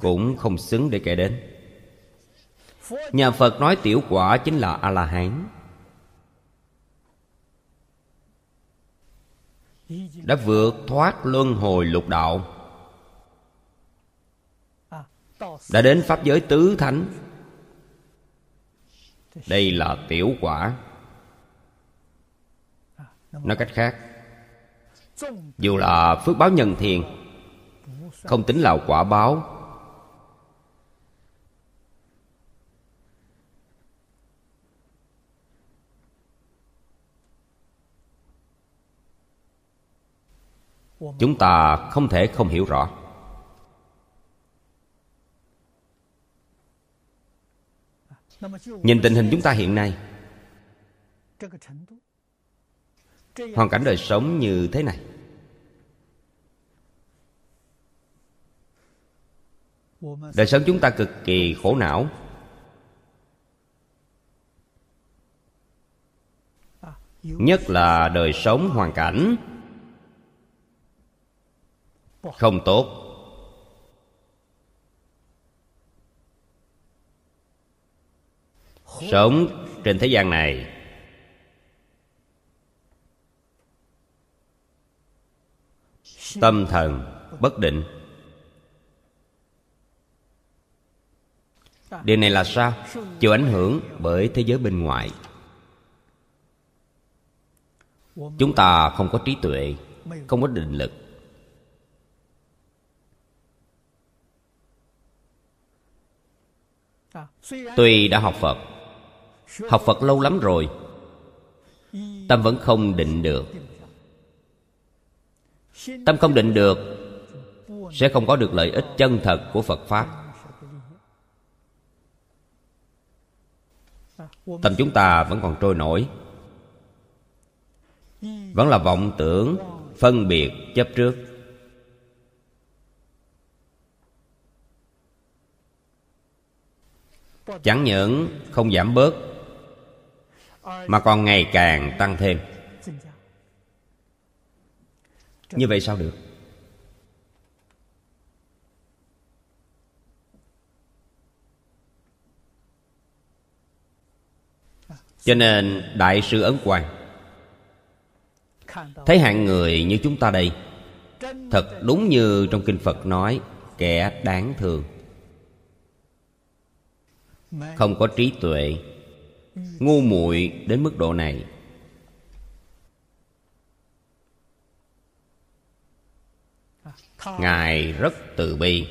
cũng không xứng để kể đến. Nhà Phật nói tiểu quả chính là A-la-hán, đã vượt thoát luân hồi lục đạo, đã đến pháp giới tứ thánh. Đây là tiểu quả. Nói cách khác, dù là phước báo nhân thiên, không tính là quả báo. Chúng ta không thể không hiểu rõ. Nhìn tình hình chúng ta hiện nay, hoàn cảnh đời sống như thế này, đời sống chúng ta cực kỳ khổ não. Nhất là đời sống hoàn cảnh không tốt. Sống trên thế gian này, tâm thần bất định. Điều này là sao? Chịu ảnh hưởng bởi thế giới bên ngoài. Chúng ta không có trí tuệ, không có định lực. Tuy đã học Phật, học Phật lâu lắm rồi, tâm vẫn không định được. Tâm không định được, sẽ không có được lợi ích chân thật của Phật Pháp. Tâm chúng ta vẫn còn trôi nổi, vẫn là vọng tưởng, phân biệt, chấp trước. chẳng những không giảm bớt mà còn ngày càng tăng thêm. Như vậy sao được? Cho nên Đại sư Ấn Quang thấy hạng người như chúng ta đây, thật đúng như trong kinh Phật nói, kẻ đáng thương, không có trí tuệ, ngu muội đến mức độ này. Ngài rất từ bi,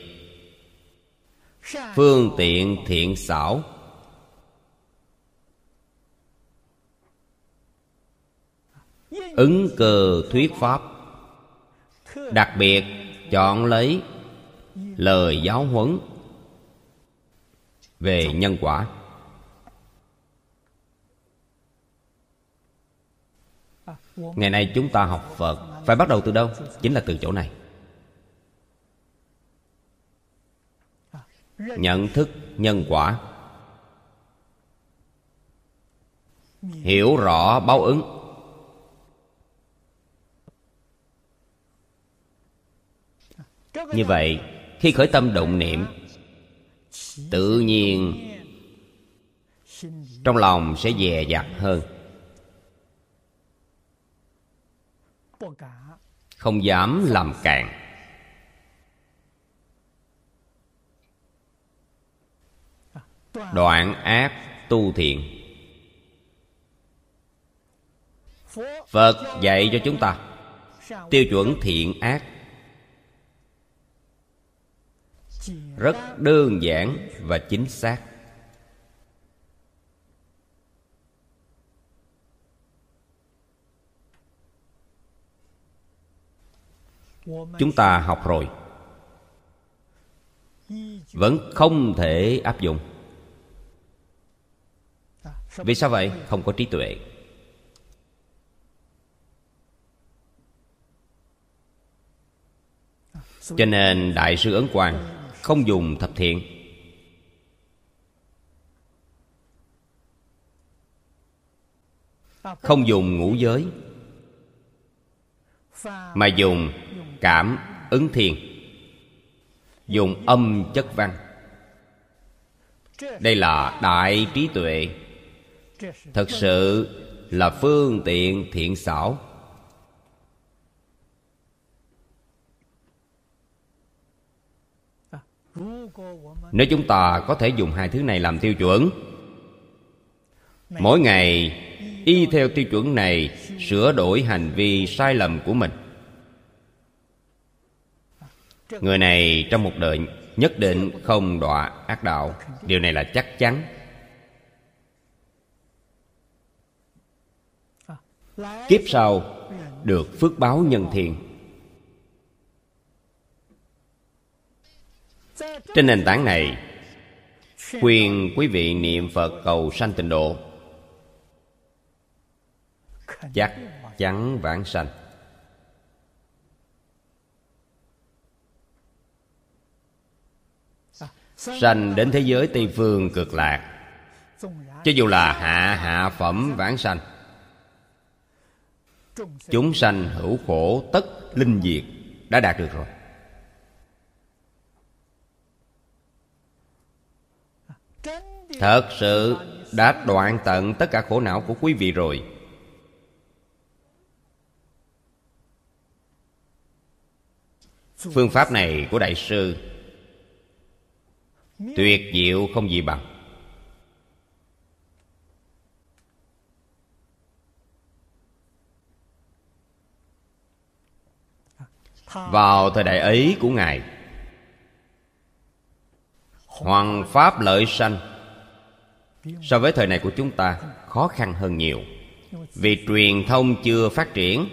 phương tiện thiện xảo, ứng cơ thuyết pháp, đặc biệt chọn lấy lời giáo huấn về nhân quả. Ngày nay chúng ta học Phật phải bắt đầu từ đâu? Chính là từ chỗ này. Nhận thức nhân quả, hiểu rõ báo ứng. Như vậy, khi khởi tâm động niệm, tự nhiên trong lòng sẽ dè dặt hơn, không dám làm càn. Đoạn ác tu thiện, Phật dạy cho chúng ta tiêu chuẩn thiện ác rất đơn giản và chính xác. Chúng ta học rồi vẫn không thể áp dụng. Vì sao vậy? Không có trí tuệ. Cho nên Đại sư Ấn Quang không dùng thập thiện, không dùng ngũ giới, mà dùng cảm ứng thiên, dùng âm chất văn. Đây là đại trí tuệ, thật sự là phương tiện thiện xảo. Nếu chúng ta có thể dùng hai thứ này làm tiêu chuẩn, mỗi ngày y theo tiêu chuẩn này sửa đổi hành vi sai lầm của mình, người này trong một đời nhất định không đọa ác đạo. Điều này là chắc chắn. Kiếp sau được phước báo nhân thiên. Trên nền tảng này, khuyên quý vị niệm Phật cầu sanh tịnh độ, chắc chắn vãng sanh. Sanh đến thế giới Tây Phương Cực Lạc, cho dù là hạ hạ phẩm vãng sanh, chúng sanh hữu khổ tất linh diệt đã đạt được rồi. Thật sự đã đoạn tận tất cả khổ não của quý vị rồi. Phương pháp này của Đại sư tuyệt diệu không gì bằng. Vào thời đại ấy của Ngài, hoằng pháp lợi sanh so với thời này của chúng ta khó khăn hơn nhiều. Vì truyền thông chưa phát triển,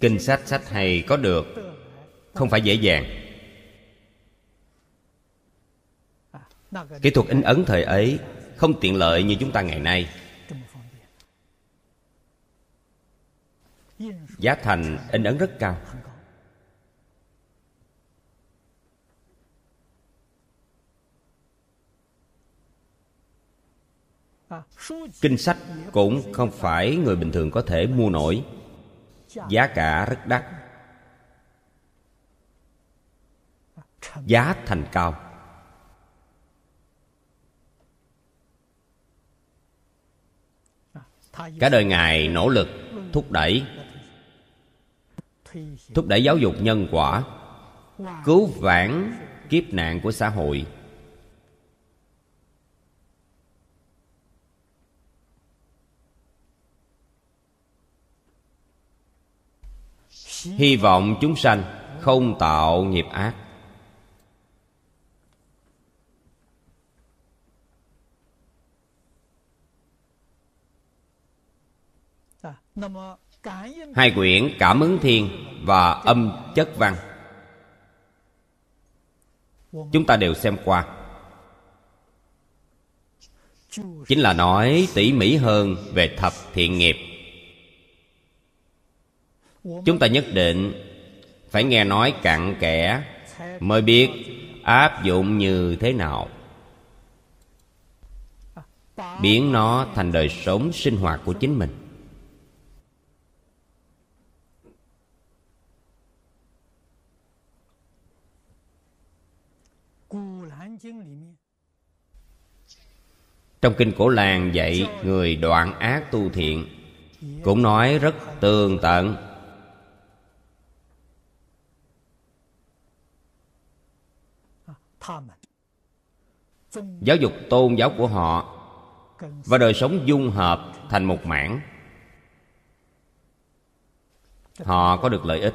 kinh sách sách hay có được không phải dễ dàng. Kỹ thuật in ấn thời ấy không tiện lợi như chúng ta ngày nay. Giá thành in ấn rất cao. Kinh sách cũng không phải người bình thường có thể mua nổi, giá cả rất đắt, giá thành cao. Cả đời Ngài nỗ lực thúc đẩy thúc đẩy giáo dục nhân quả, cứu vãn kiếp nạn của xã hội. Hy vọng chúng sanh không tạo nghiệp ác. Hai quyển Cảm Ứng Thiên và Âm Chất Văn chúng ta đều xem qua, chính là nói tỉ mỉ hơn về thập thiện nghiệp. Chúng ta nhất định phải nghe nói cặn kẽ mới biết áp dụng như thế nào, biến nó thành đời sống sinh hoạt của chính mình. Trong kinh Cổ Làng dạy người đoạn ác tu thiện cũng nói rất tường tận. Giáo dục tôn giáo của họ và đời sống dung hợp thành một mảng, họ có được lợi ích.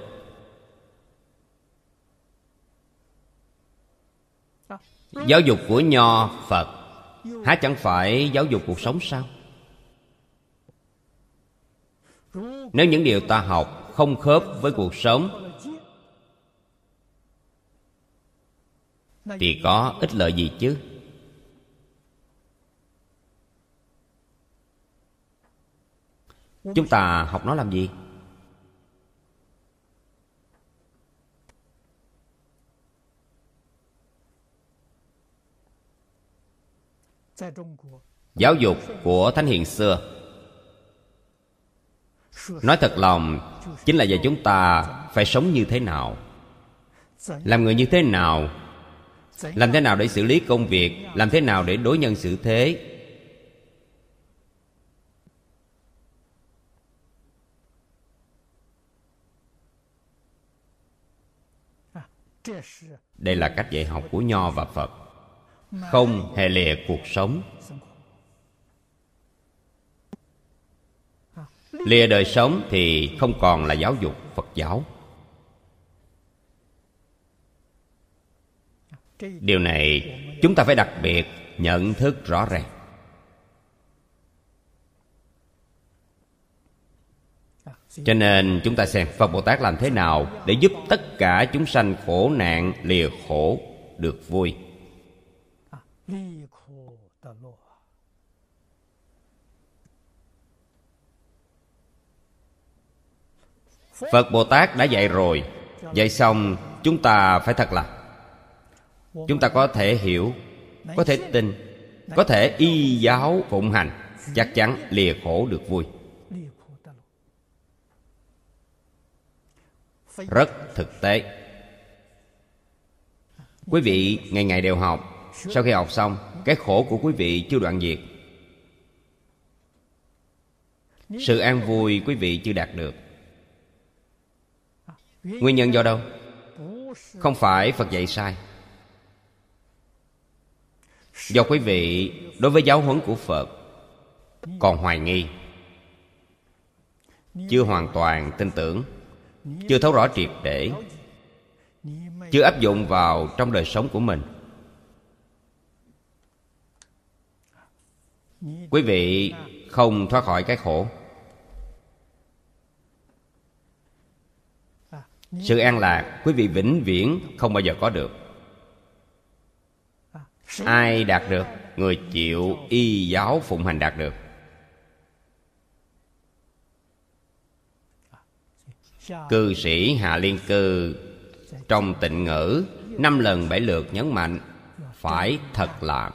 Giáo dục của Nho Phật há chẳng phải giáo dục cuộc sống sao? Nếu những điều ta học không khớp với cuộc sống thì có ích lợi gì chứ? Chúng ta học nó làm gì? Giáo dục của thánh hiền xưa, nói thật lòng, chính là về chúng ta phải sống như thế nào, làm người như thế nào, làm thế nào để xử lý công việc, làm thế nào để đối nhân xử thế. Đây là cách dạy học của Nho và Phật, không hề lìa cuộc sống. Lìa đời sống thì không còn là giáo dục Phật giáo. Điều này chúng ta phải đặc biệt nhận thức rõ ràng. Cho nên chúng ta xem Phật Bồ Tát làm thế nào để giúp tất cả chúng sanh khổ nạn lìa khổ được vui. Phật Bồ Tát đã dạy rồi, dạy xong chúng ta phải thật là chúng ta có thể hiểu, có thể tin, có thể y giáo phụng hành, chắc chắn lìa khổ được vui. Rất thực tế. Quý vị ngày ngày đều học, sau khi học xong, cái khổ của quý vị chưa đoạn diệt, sự an vui quý vị chưa đạt được. Nguyên nhân do đâu? Không phải Phật dạy sai, do quý vị đối với giáo huấn của Phật còn hoài nghi, chưa hoàn toàn tin tưởng, chưa thấu rõ triệt để, chưa áp dụng vào trong đời sống của mình. Quý vị không thoát khỏi cái khổ. Sự an lạc quý vị vĩnh viễn không bao giờ có được. Ai đạt được? Người chịu y giáo phụng hành đạt được. Cư sĩ Hạ Liên Cư trong Tịnh Ngữ năm lần bảy lượt nhấn mạnh phải thật làm.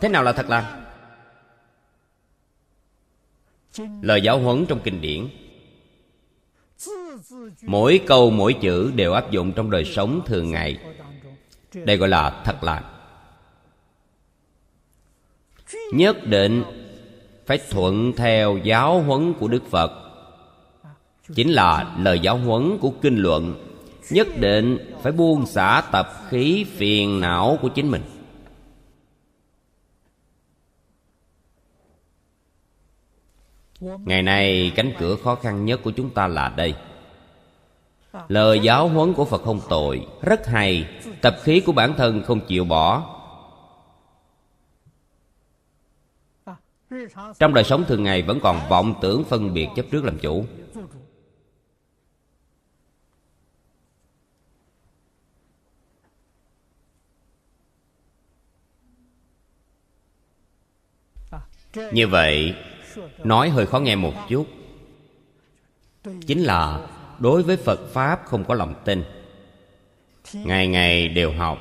Thế nào là thật lành? Lời giáo huấn trong kinh điển, mỗi câu mỗi chữ đều áp dụng trong đời sống thường ngày. Đây gọi là thật lành. Nhất định phải thuận theo giáo huấn của Đức Phật, chính là lời giáo huấn của kinh luận. Nhất định phải buông xả tập khí phiền não của chính mình. Ngày nay cánh cửa khó khăn nhất của chúng ta là đây. Lời giáo huấn của Phật không tồi, rất hay, tập khí của bản thân không chịu bỏ. Trong đời sống thường ngày vẫn còn vọng tưởng phân biệt chấp trước làm chủ. Như vậy, nói hơi khó nghe một chút, chính là đối với Phật Pháp không có lòng tin. Ngày ngày đều học,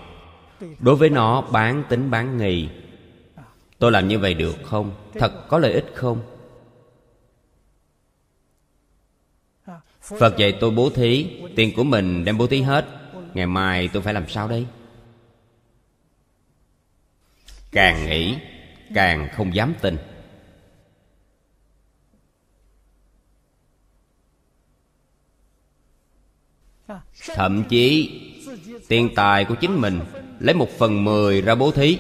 đối với nó bán tính bán nghi. Tôi làm như vậy được không? Thật có lợi ích không? Phật dạy tôi bố thí, tiền của mình đem bố thí hết, ngày mai tôi phải làm sao đây? Càng nghĩ càng không dám tin. Thậm chí tiền tài của chính mình lấy một phần mười ra bố thí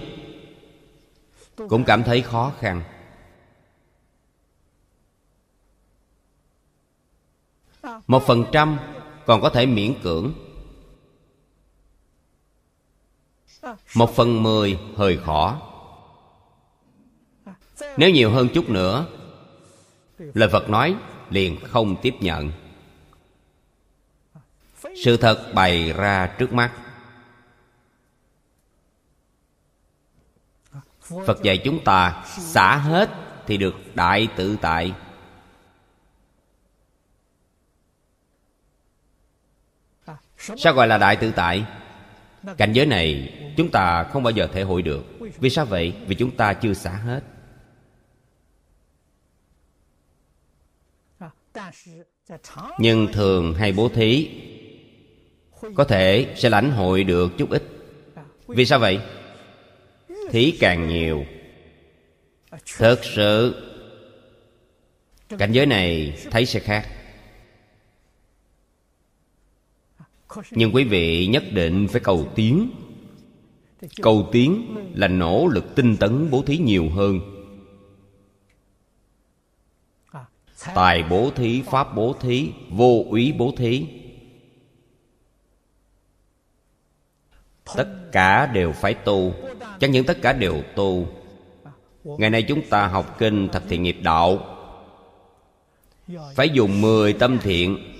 cũng cảm thấy khó khăn. Một phần trăm còn có thể miễn cưỡng, một phần mười hơi khó. Nếu nhiều hơn chút nữa, lời Phật nói liền không tiếp nhận. Sự thật bày ra trước mắt. Phật dạy chúng ta xả hết thì được đại tự tại. Sao gọi là đại tự tại? Cảnh giới này chúng ta không bao giờ thể hội được. Vì sao vậy? Vì chúng ta chưa xả hết. Nhưng thường hay bố thí, có thể sẽ lãnh hội được chút ít. Vì sao vậy? Thí càng nhiều, thật sự cảnh giới này thấy sẽ khác. Nhưng quý vị nhất định phải cầu tiến. Cầu tiến là nỗ lực tinh tấn bố thí nhiều hơn. Tài bố thí, pháp bố thí, vô úy bố thí, tất cả đều phải tu. Chẳng những tất cả đều tu. Ngày nay chúng ta học kinh Thập Thiện Nghiệp Đạo, phải dùng mười tâm thiện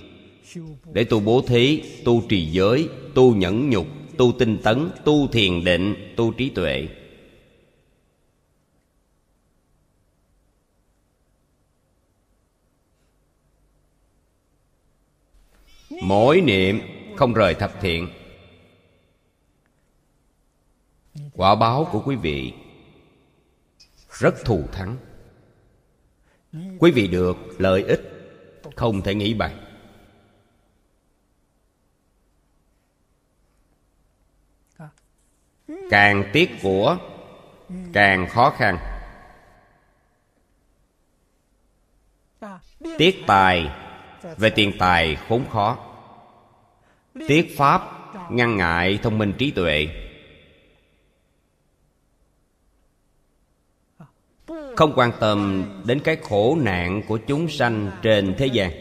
để tu bố thí, tu trì giới, tu nhẫn nhục, tu tinh tấn, tu thiền định, tu trí tuệ. Mỗi niệm không rời thập thiện, quả báo của quý vị rất thù thắng. Quý vị được lợi ích không thể nghĩ bàn. Càng tiếc của càng khó khăn. Tiếc tài, về tiền tài khốn khó. Tiếc pháp, ngăn ngại thông minh trí tuệ. Không quan tâm đến cái khổ nạn của chúng sanh trên thế gian.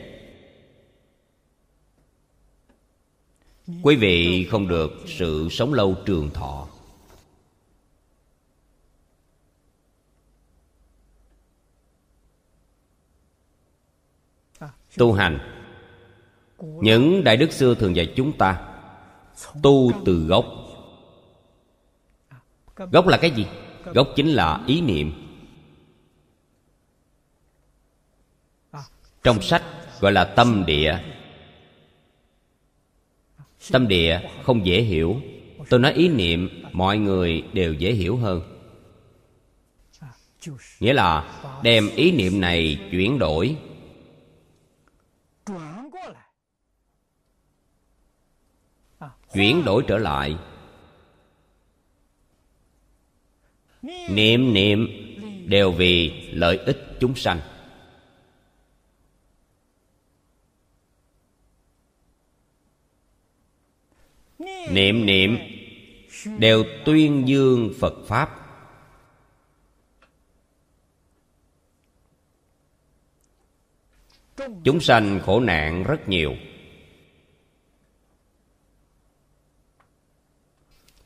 Quý vị không được sự sống lâu trường thọ. Tu hành, những đại đức xưa thường dạy chúng ta tu từ gốc. Gốc là cái gì? Gốc chính là ý niệm. Trong sách gọi là tâm địa. Tâm địa không dễ hiểu. Tôi nói ý niệm, mọi người đều dễ hiểu hơn. nghĩa là đem ý niệm này chuyển đổi. Chuyển đổi trở lại. Niệm niệm đều vì lợi ích chúng sanh. Niệm niệm đều tuyên dương Phật Pháp. Chúng sanh khổ nạn rất nhiều.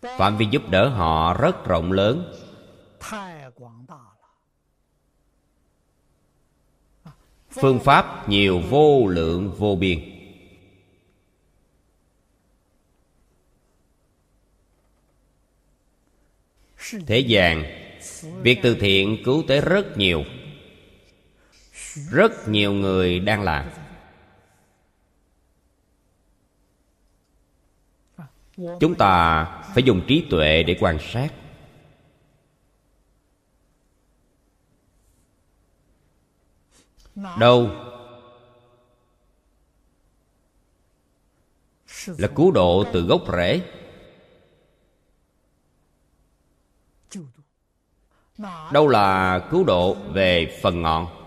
Phạm vi giúp đỡ họ rất rộng lớn. Phương pháp nhiều vô lượng vô biên. Thế gian việc từ thiện cứu tế rất nhiều. Rất nhiều người đang làm. Chúng ta phải dùng trí tuệ để quan sát. Đâu là cứu độ từ gốc rễ, đâu là cứu độ về phần ngọn.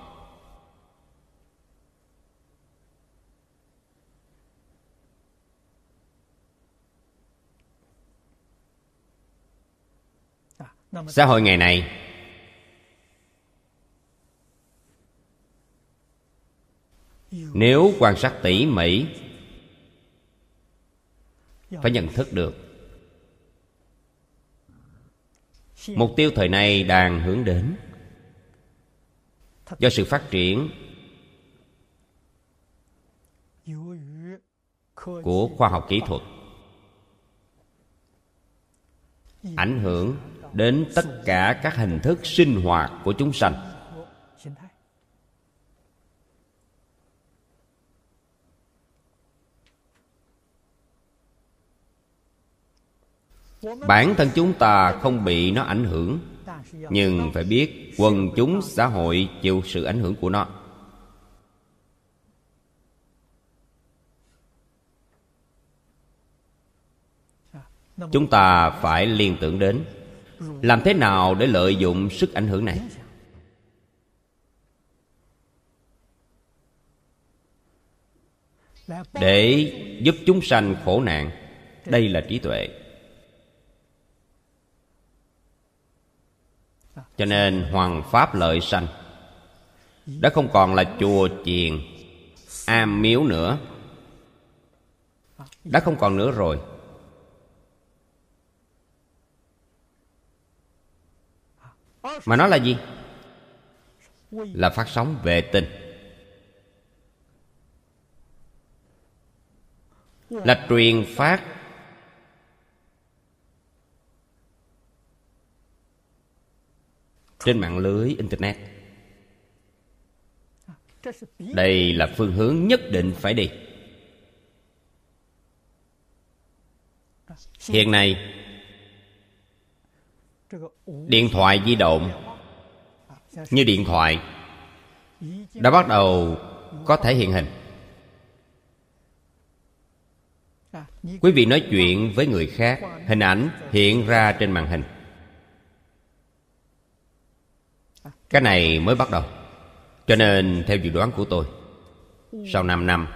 Xã hội ngày này nếu quan sát tỉ mỉ phải nhận thức được mục tiêu thời nay đang hướng đến. Do sự phát triển của khoa học kỹ thuật ảnh hưởng đến tất cả các hình thức sinh hoạt của chúng sanh. Bản thân chúng ta không bị nó ảnh hưởng, nhưng phải biết quần chúng xã hội chịu sự ảnh hưởng của nó. Chúng ta phải liên tưởng đến làm thế nào để lợi dụng sức ảnh hưởng này. Để giúp chúng sanh khổ nạn. Đây là trí tuệ. Cho nên hoằng pháp lợi sanh đã không còn là chùa chiền am miếu nữa. Đã không còn nữa rồi. Mà nó là gì? Là phát sóng vệ tinh, là truyền phát trên mạng lưới internet. Đây là phương hướng nhất định phải đi. Hiện nay điện thoại di động như điện thoại đã bắt đầu có thể hiện hình. Quý vị nói chuyện với người khác, hình ảnh hiện ra trên màn hình. Cái này mới bắt đầu. Cho nên theo dự đoán của tôi, sau năm năm,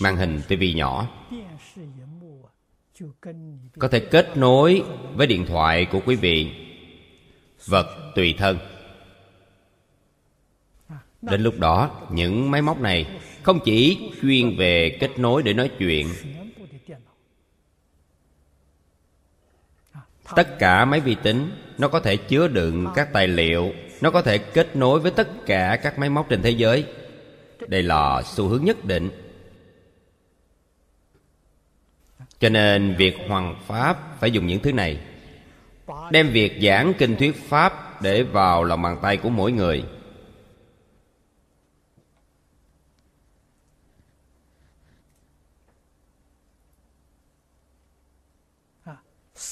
màn hình tivi nhỏ có thể kết nối với điện thoại của quý vị, vật tùy thân. Đến lúc đó, những máy móc này không chỉ chuyên về kết nối để nói chuyện. Tất cả máy vi tính, nó có thể chứa đựng các tài liệu, nó có thể kết nối với tất cả các máy móc trên thế giới. Đây là xu hướng nhất định. Cho nên việc hoằng pháp phải dùng những thứ này. Đem việc giảng kinh thuyết pháp để vào lòng bàn tay của mỗi người.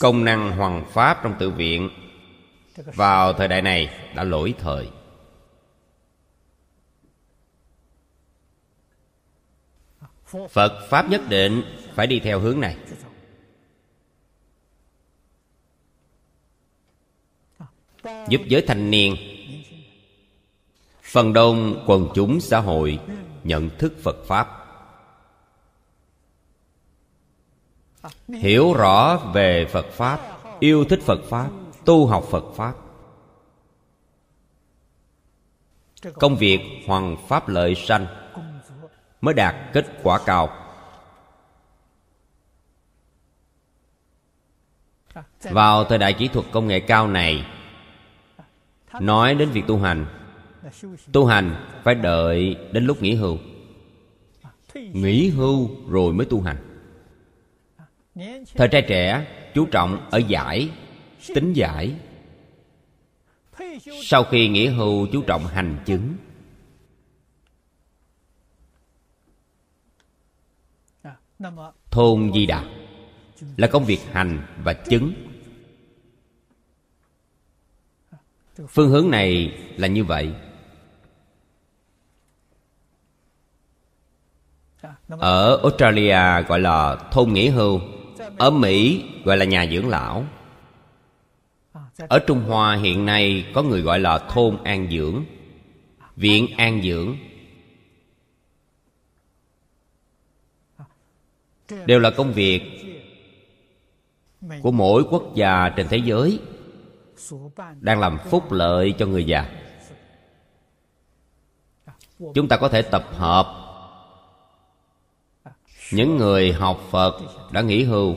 công năng hoằng pháp trong tự viện vào thời đại này đã lỗi thời. Phật Pháp nhất định phải đi theo hướng này. Giúp giới thanh niên, phần đông quần chúng xã hội nhận thức Phật Pháp, hiểu rõ về Phật Pháp, yêu thích Phật Pháp, tu học Phật Pháp, công việc hoằng pháp lợi sanh, mới đạt kết quả cao. Vào thời đại kỹ thuật công nghệ cao này, nói đến việc tu hành, tu hành phải đợi đến lúc nghỉ hưu. Nghỉ hưu rồi mới tu hành. Thời trai trẻ chú trọng ở giải, tính giải. Sau khi nghỉ hưu chú trọng hành chứng. Thôn Di Đà là công việc hành và chứng. Phương hướng này là như vậy. Ở Australia gọi là thôn nghỉ hưu, ở Mỹ gọi là nhà dưỡng lão, ở Trung Hoa hiện nay có người gọi là thôn an dưỡng, viện an dưỡng. Đều là công việc của mỗi quốc gia trên thế giới đang làm phúc lợi cho người già. Chúng ta có thể tập hợp những người học Phật đã nghỉ hưu,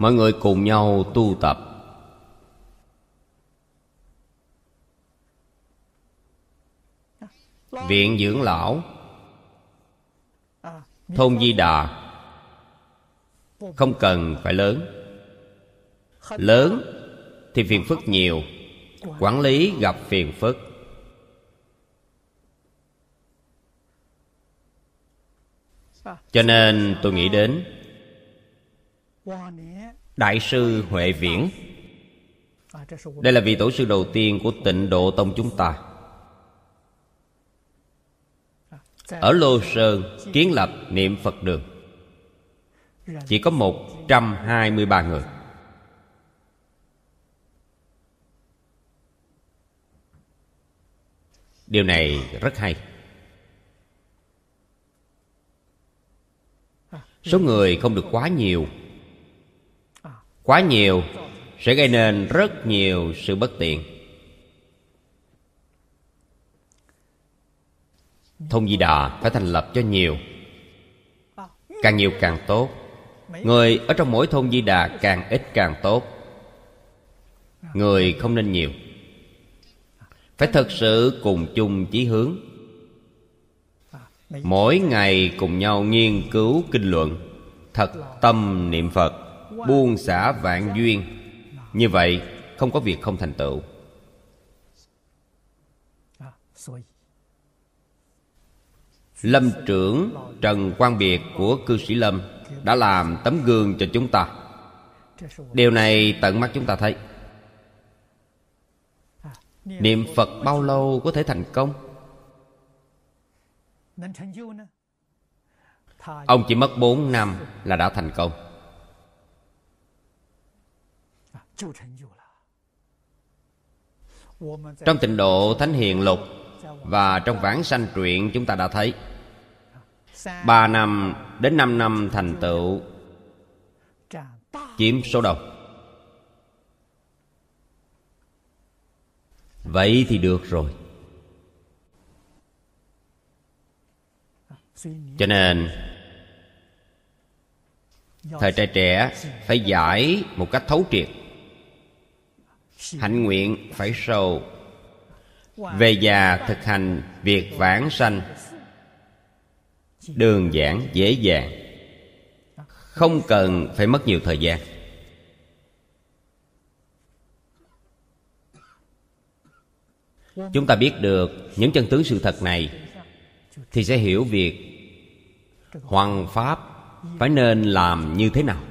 mọi người cùng nhau tu tập. Viện dưỡng lão, thôn Di Đà không cần phải lớn. Lớn thì phiền phức nhiều, quản lý gặp phiền phức. Cho nên tôi nghĩ đến Đại sư Huệ Viễn. Đây là vị tổ sư đầu tiên của Tịnh Độ Tông chúng ta. Ở Lô Sơn kiến lập niệm Phật đường, chỉ có một trăm hai mươi ba người. Điều này rất hay. Số người không được quá nhiều. Quá nhiều sẽ gây nên rất nhiều sự bất tiện. Thôn Di Đà phải thành lập cho nhiều, càng nhiều càng tốt. Người ở trong mỗi thôn Di Đà càng ít càng tốt. Người không nên nhiều, phải thật sự cùng chung chí hướng. Mỗi ngày cùng nhau nghiên cứu kinh luận, thật tâm niệm Phật, buông xả vạn duyên. Như vậy không có việc không thành tựu. Lâm trưởng Trần Quang Biệt của cư sĩ Lâm đã làm tấm gương cho chúng ta. Điều này tận mắt chúng ta thấy. Niệm Phật bao lâu có thể thành công? Ông chỉ mất bốn năm là đã thành công. Trong Tịnh Độ Thánh Hiền Lục và trong Vãng Sanh Truyện chúng ta đã thấy ba năm đến năm năm thành tựu chiếm số đầu. Vậy thì được rồi. Cho nên thời trai trẻ phải giải một cách thấu triệt, hạnh nguyện phải sâu, về già thực hành việc vãng sanh đơn giản dễ dàng, không cần phải mất nhiều thời gian. Chúng ta biết được những chân tướng sự thật này thì sẽ hiểu việc hoằng pháp phải nên làm như thế nào.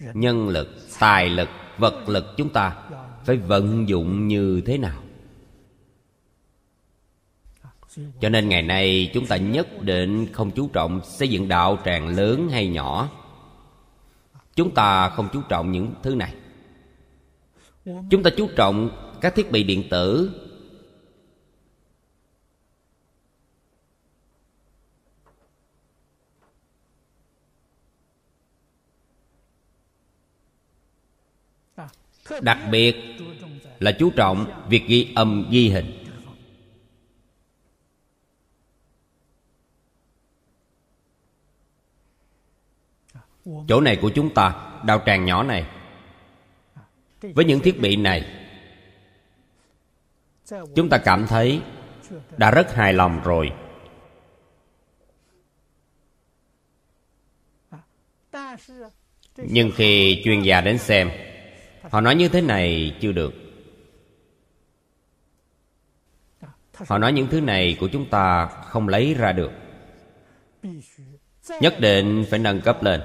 Nhân lực, tài lực, vật lực chúng ta phải vận dụng như thế nào. Cho nên ngày nay chúng ta nhất định không chú trọng xây dựng đạo tràng lớn hay nhỏ. Chúng ta không chú trọng những thứ này. Chúng ta chú trọng các thiết bị điện tử, đặc biệt là chú trọng việc ghi âm ghi hình. Chỗ này của chúng ta, đạo tràng nhỏ này, với những thiết bị này, chúng ta cảm thấy đã rất hài lòng rồi. Nhưng khi chuyên gia đến xem, họ nói như thế này chưa được. Họ nói những thứ này của chúng ta không lấy ra được. Nhất định phải nâng cấp lên.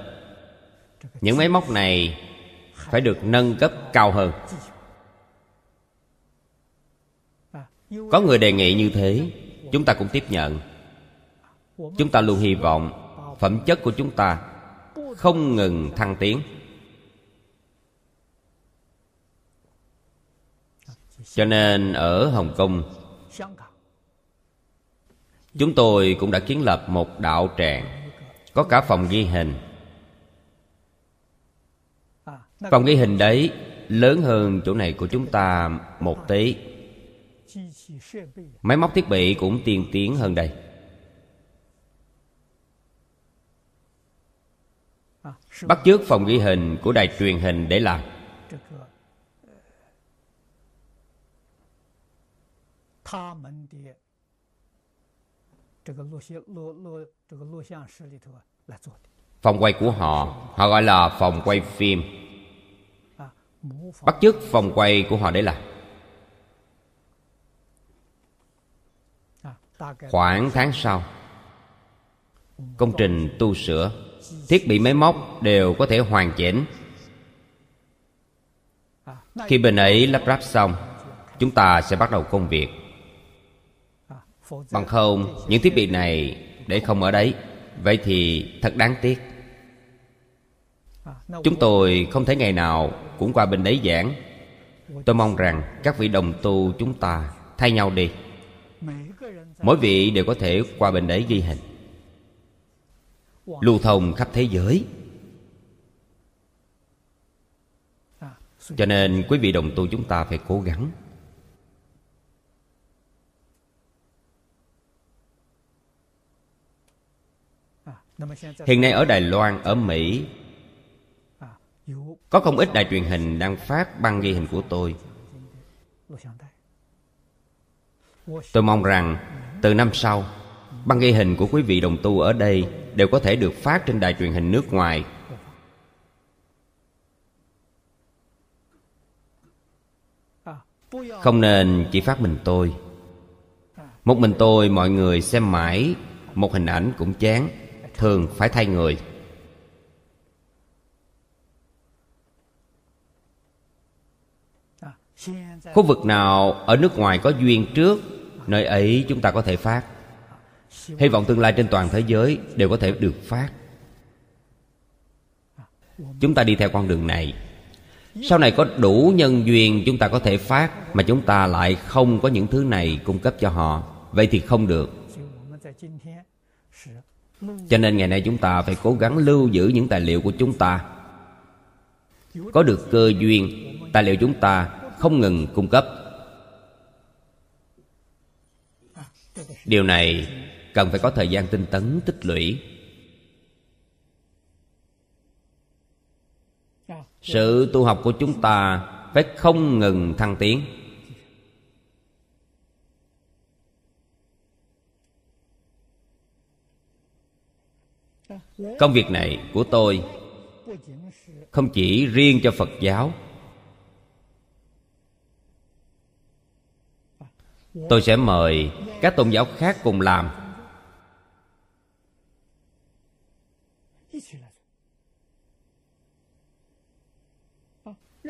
Những máy móc này phải được nâng cấp cao hơn. Có người đề nghị như thế, chúng ta cũng tiếp nhận. Chúng ta luôn hy vọng phẩm chất của chúng ta không ngừng thăng tiến. Cho nên ở Hồng Kông, chúng tôi cũng đã kiến lập một đạo tràng, có cả phòng ghi hình. Phòng ghi hình đấy lớn hơn chỗ này của chúng ta một tí. Máy móc thiết bị cũng tiên tiến hơn đây. Bắt chước phòng ghi hình của đài truyền hình để làm. Phòng quay của họ, họ gọi là phòng quay phim. Bắt chước phòng quay của họ để làm. Khoảng tháng sau, công trình tu sửa, thiết bị máy móc đều có thể hoàn chỉnh. Khi bên ấy lắp ráp xong, chúng ta sẽ bắt đầu công việc. Bằng không, những thiết bị này để không ở đấy, vậy thì thật đáng tiếc. Chúng tôi không thể ngày nào cũng qua bên đấy giảng. Tôi mong rằng các vị đồng tu chúng ta thay nhau đi, mỗi vị đều có thể qua bên đấy ghi hình, lưu thông khắp thế giới. Cho nên quý vị đồng tu chúng ta phải cố gắng. Hiện nay ở Đài Loan, ở Mỹ, có không ít đài truyền hình đang phát băng ghi hình của tôi. Tôi mong rằng từ năm sau, băng ghi hình của quý vị đồng tu ở đây đều có thể được phát trên đài truyền hình nước ngoài. Không nên chỉ phát mình tôi. Một mình tôi mọi người xem mãi một hình ảnh cũng chán, thường phải thay người. Khu vực nào ở nước ngoài có duyên trước, nơi ấy chúng ta có thể phát. Hy vọng tương lai trên toàn thế giới đều có thể được phát. Chúng ta đi theo con đường này. Sau này có đủ nhân duyên chúng ta có thể phát, mà chúng ta lại không có những thứ này cung cấp cho họ, vậy thì không được. Cho nên ngày nay chúng ta phải cố gắng lưu giữ những tài liệu của chúng ta. Có được cơ duyên, tài liệu chúng ta không ngừng cung cấp. Điều này cần phải có thời gian tinh tấn tích lũy. Sự tu học của chúng ta phải không ngừng thăng tiến. Công việc này của tôi không chỉ riêng cho Phật giáo. Tôi sẽ mời các tôn giáo khác cùng làm.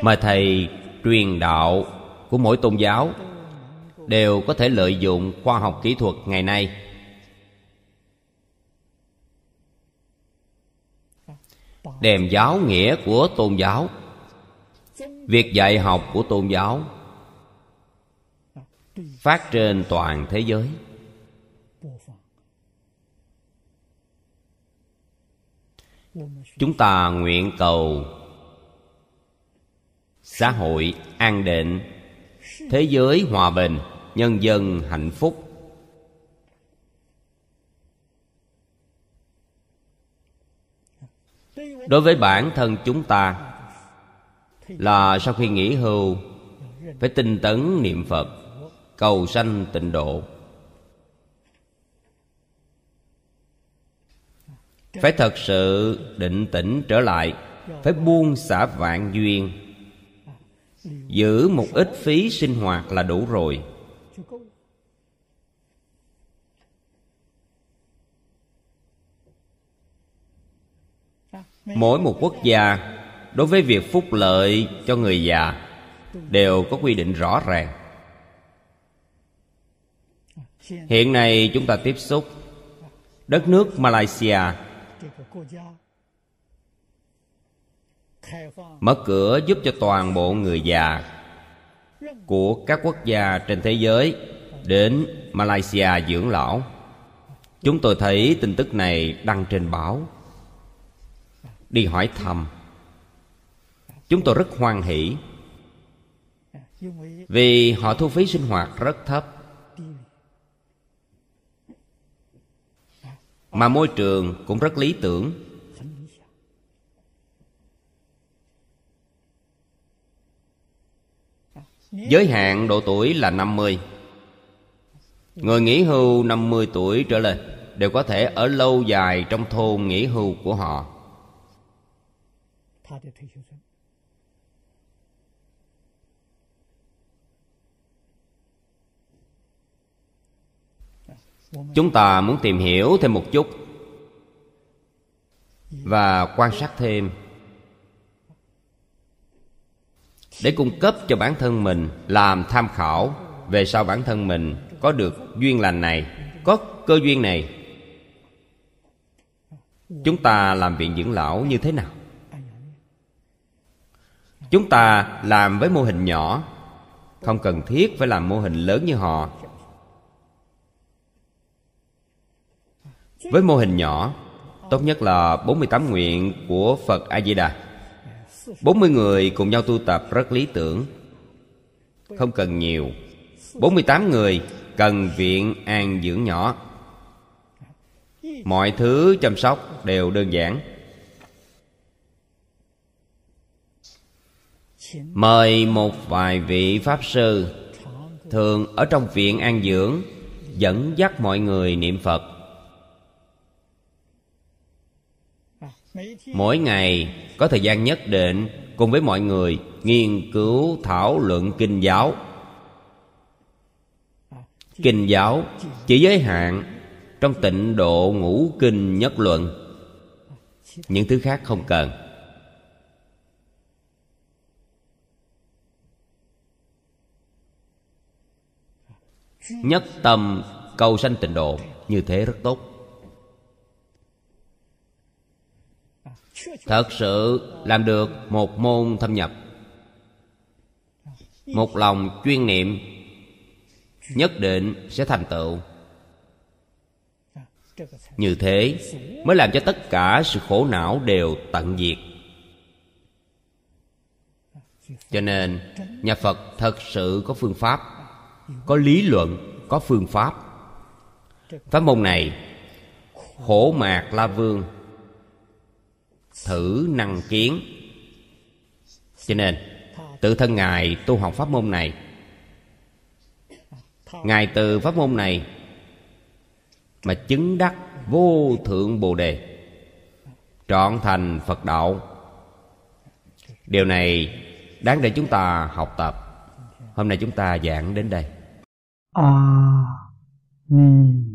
mà thầy truyền đạo của mỗi tôn giáo đều có thể lợi dụng khoa học kỹ thuật ngày nay. Đem giáo nghĩa của tôn giáo, việc dạy học của tôn giáo phát trên toàn thế giới. Chúng ta nguyện cầu xã hội an định, thế giới hòa bình, nhân dân hạnh phúc. Đối với bản thân chúng ta là sau khi nghỉ hưu phải tinh tấn niệm Phật, cầu sanh tịnh độ. Phải thật sự định tĩnh trở lại, phải buông xả vạn duyên, giữ một ít phí sinh hoạt là đủ rồi. Mỗi một quốc gia đối với việc phúc lợi cho người già đều có quy định rõ ràng. Hiện nay chúng ta tiếp xúc đất nước Malaysia mở cửa giúp cho toàn bộ người già của các quốc gia trên thế giới đến Malaysia dưỡng lão. Chúng tôi thấy tin tức này đăng trên báo, đi hỏi thăm. Chúng tôi rất hoan hỷ, vì họ thu phí sinh hoạt rất thấp, mà môi trường cũng rất lý tưởng. Giới hạn độ tuổi là năm mươi. Người nghỉ hưu năm mươi tuổi trở lên đều có thể ở lâu dài trong thôn nghỉ hưu của họ. Chúng ta muốn tìm hiểu thêm một chút và quan sát thêm để cung cấp cho bản thân mình làm tham khảo. Về sau bản thân mình có được duyên lành này, có cơ duyên này, chúng ta làm viện dưỡng lão như thế nào? Chúng ta làm với mô hình nhỏ, không cần thiết phải làm mô hình lớn như họ. Với mô hình nhỏ, tốt nhất là bốn mươi tám nguyện của Phật A Di Đà. bốn mươi người cùng nhau tu tập rất lý tưởng, không cần nhiều. bốn mươi tám người cần viện an dưỡng nhỏ. Mọi thứ chăm sóc đều đơn giản. Mời một vài vị Pháp sư thường ở trong viện an dưỡng dẫn dắt mọi người niệm Phật. Mỗi ngày có thời gian nhất định cùng với mọi người nghiên cứu thảo luận kinh giáo. Kinh giáo chỉ giới hạn trong Tịnh Độ Ngũ Kinh Nhất Luận, những thứ khác không cần. Nhất tâm cầu sanh tịnh độ, như thế rất tốt. Thật sự làm được một môn thâm nhập, một lòng chuyên niệm, nhất định sẽ thành tựu. Như thế mới làm cho tất cả sự khổ não đều tận diệt. Cho nên nhà Phật thật sự có phương pháp, có lý luận, có phương pháp. Pháp môn này Khổ Mạc La Vương thử năng kiến, cho nên tự thân ngài tu học pháp môn này. Ngài từ pháp môn này mà chứng đắc vô thượng bồ đề, trọn thành Phật đạo. Điều này đáng để chúng ta học tập. Hôm nay chúng ta giảng đến đây. A Ni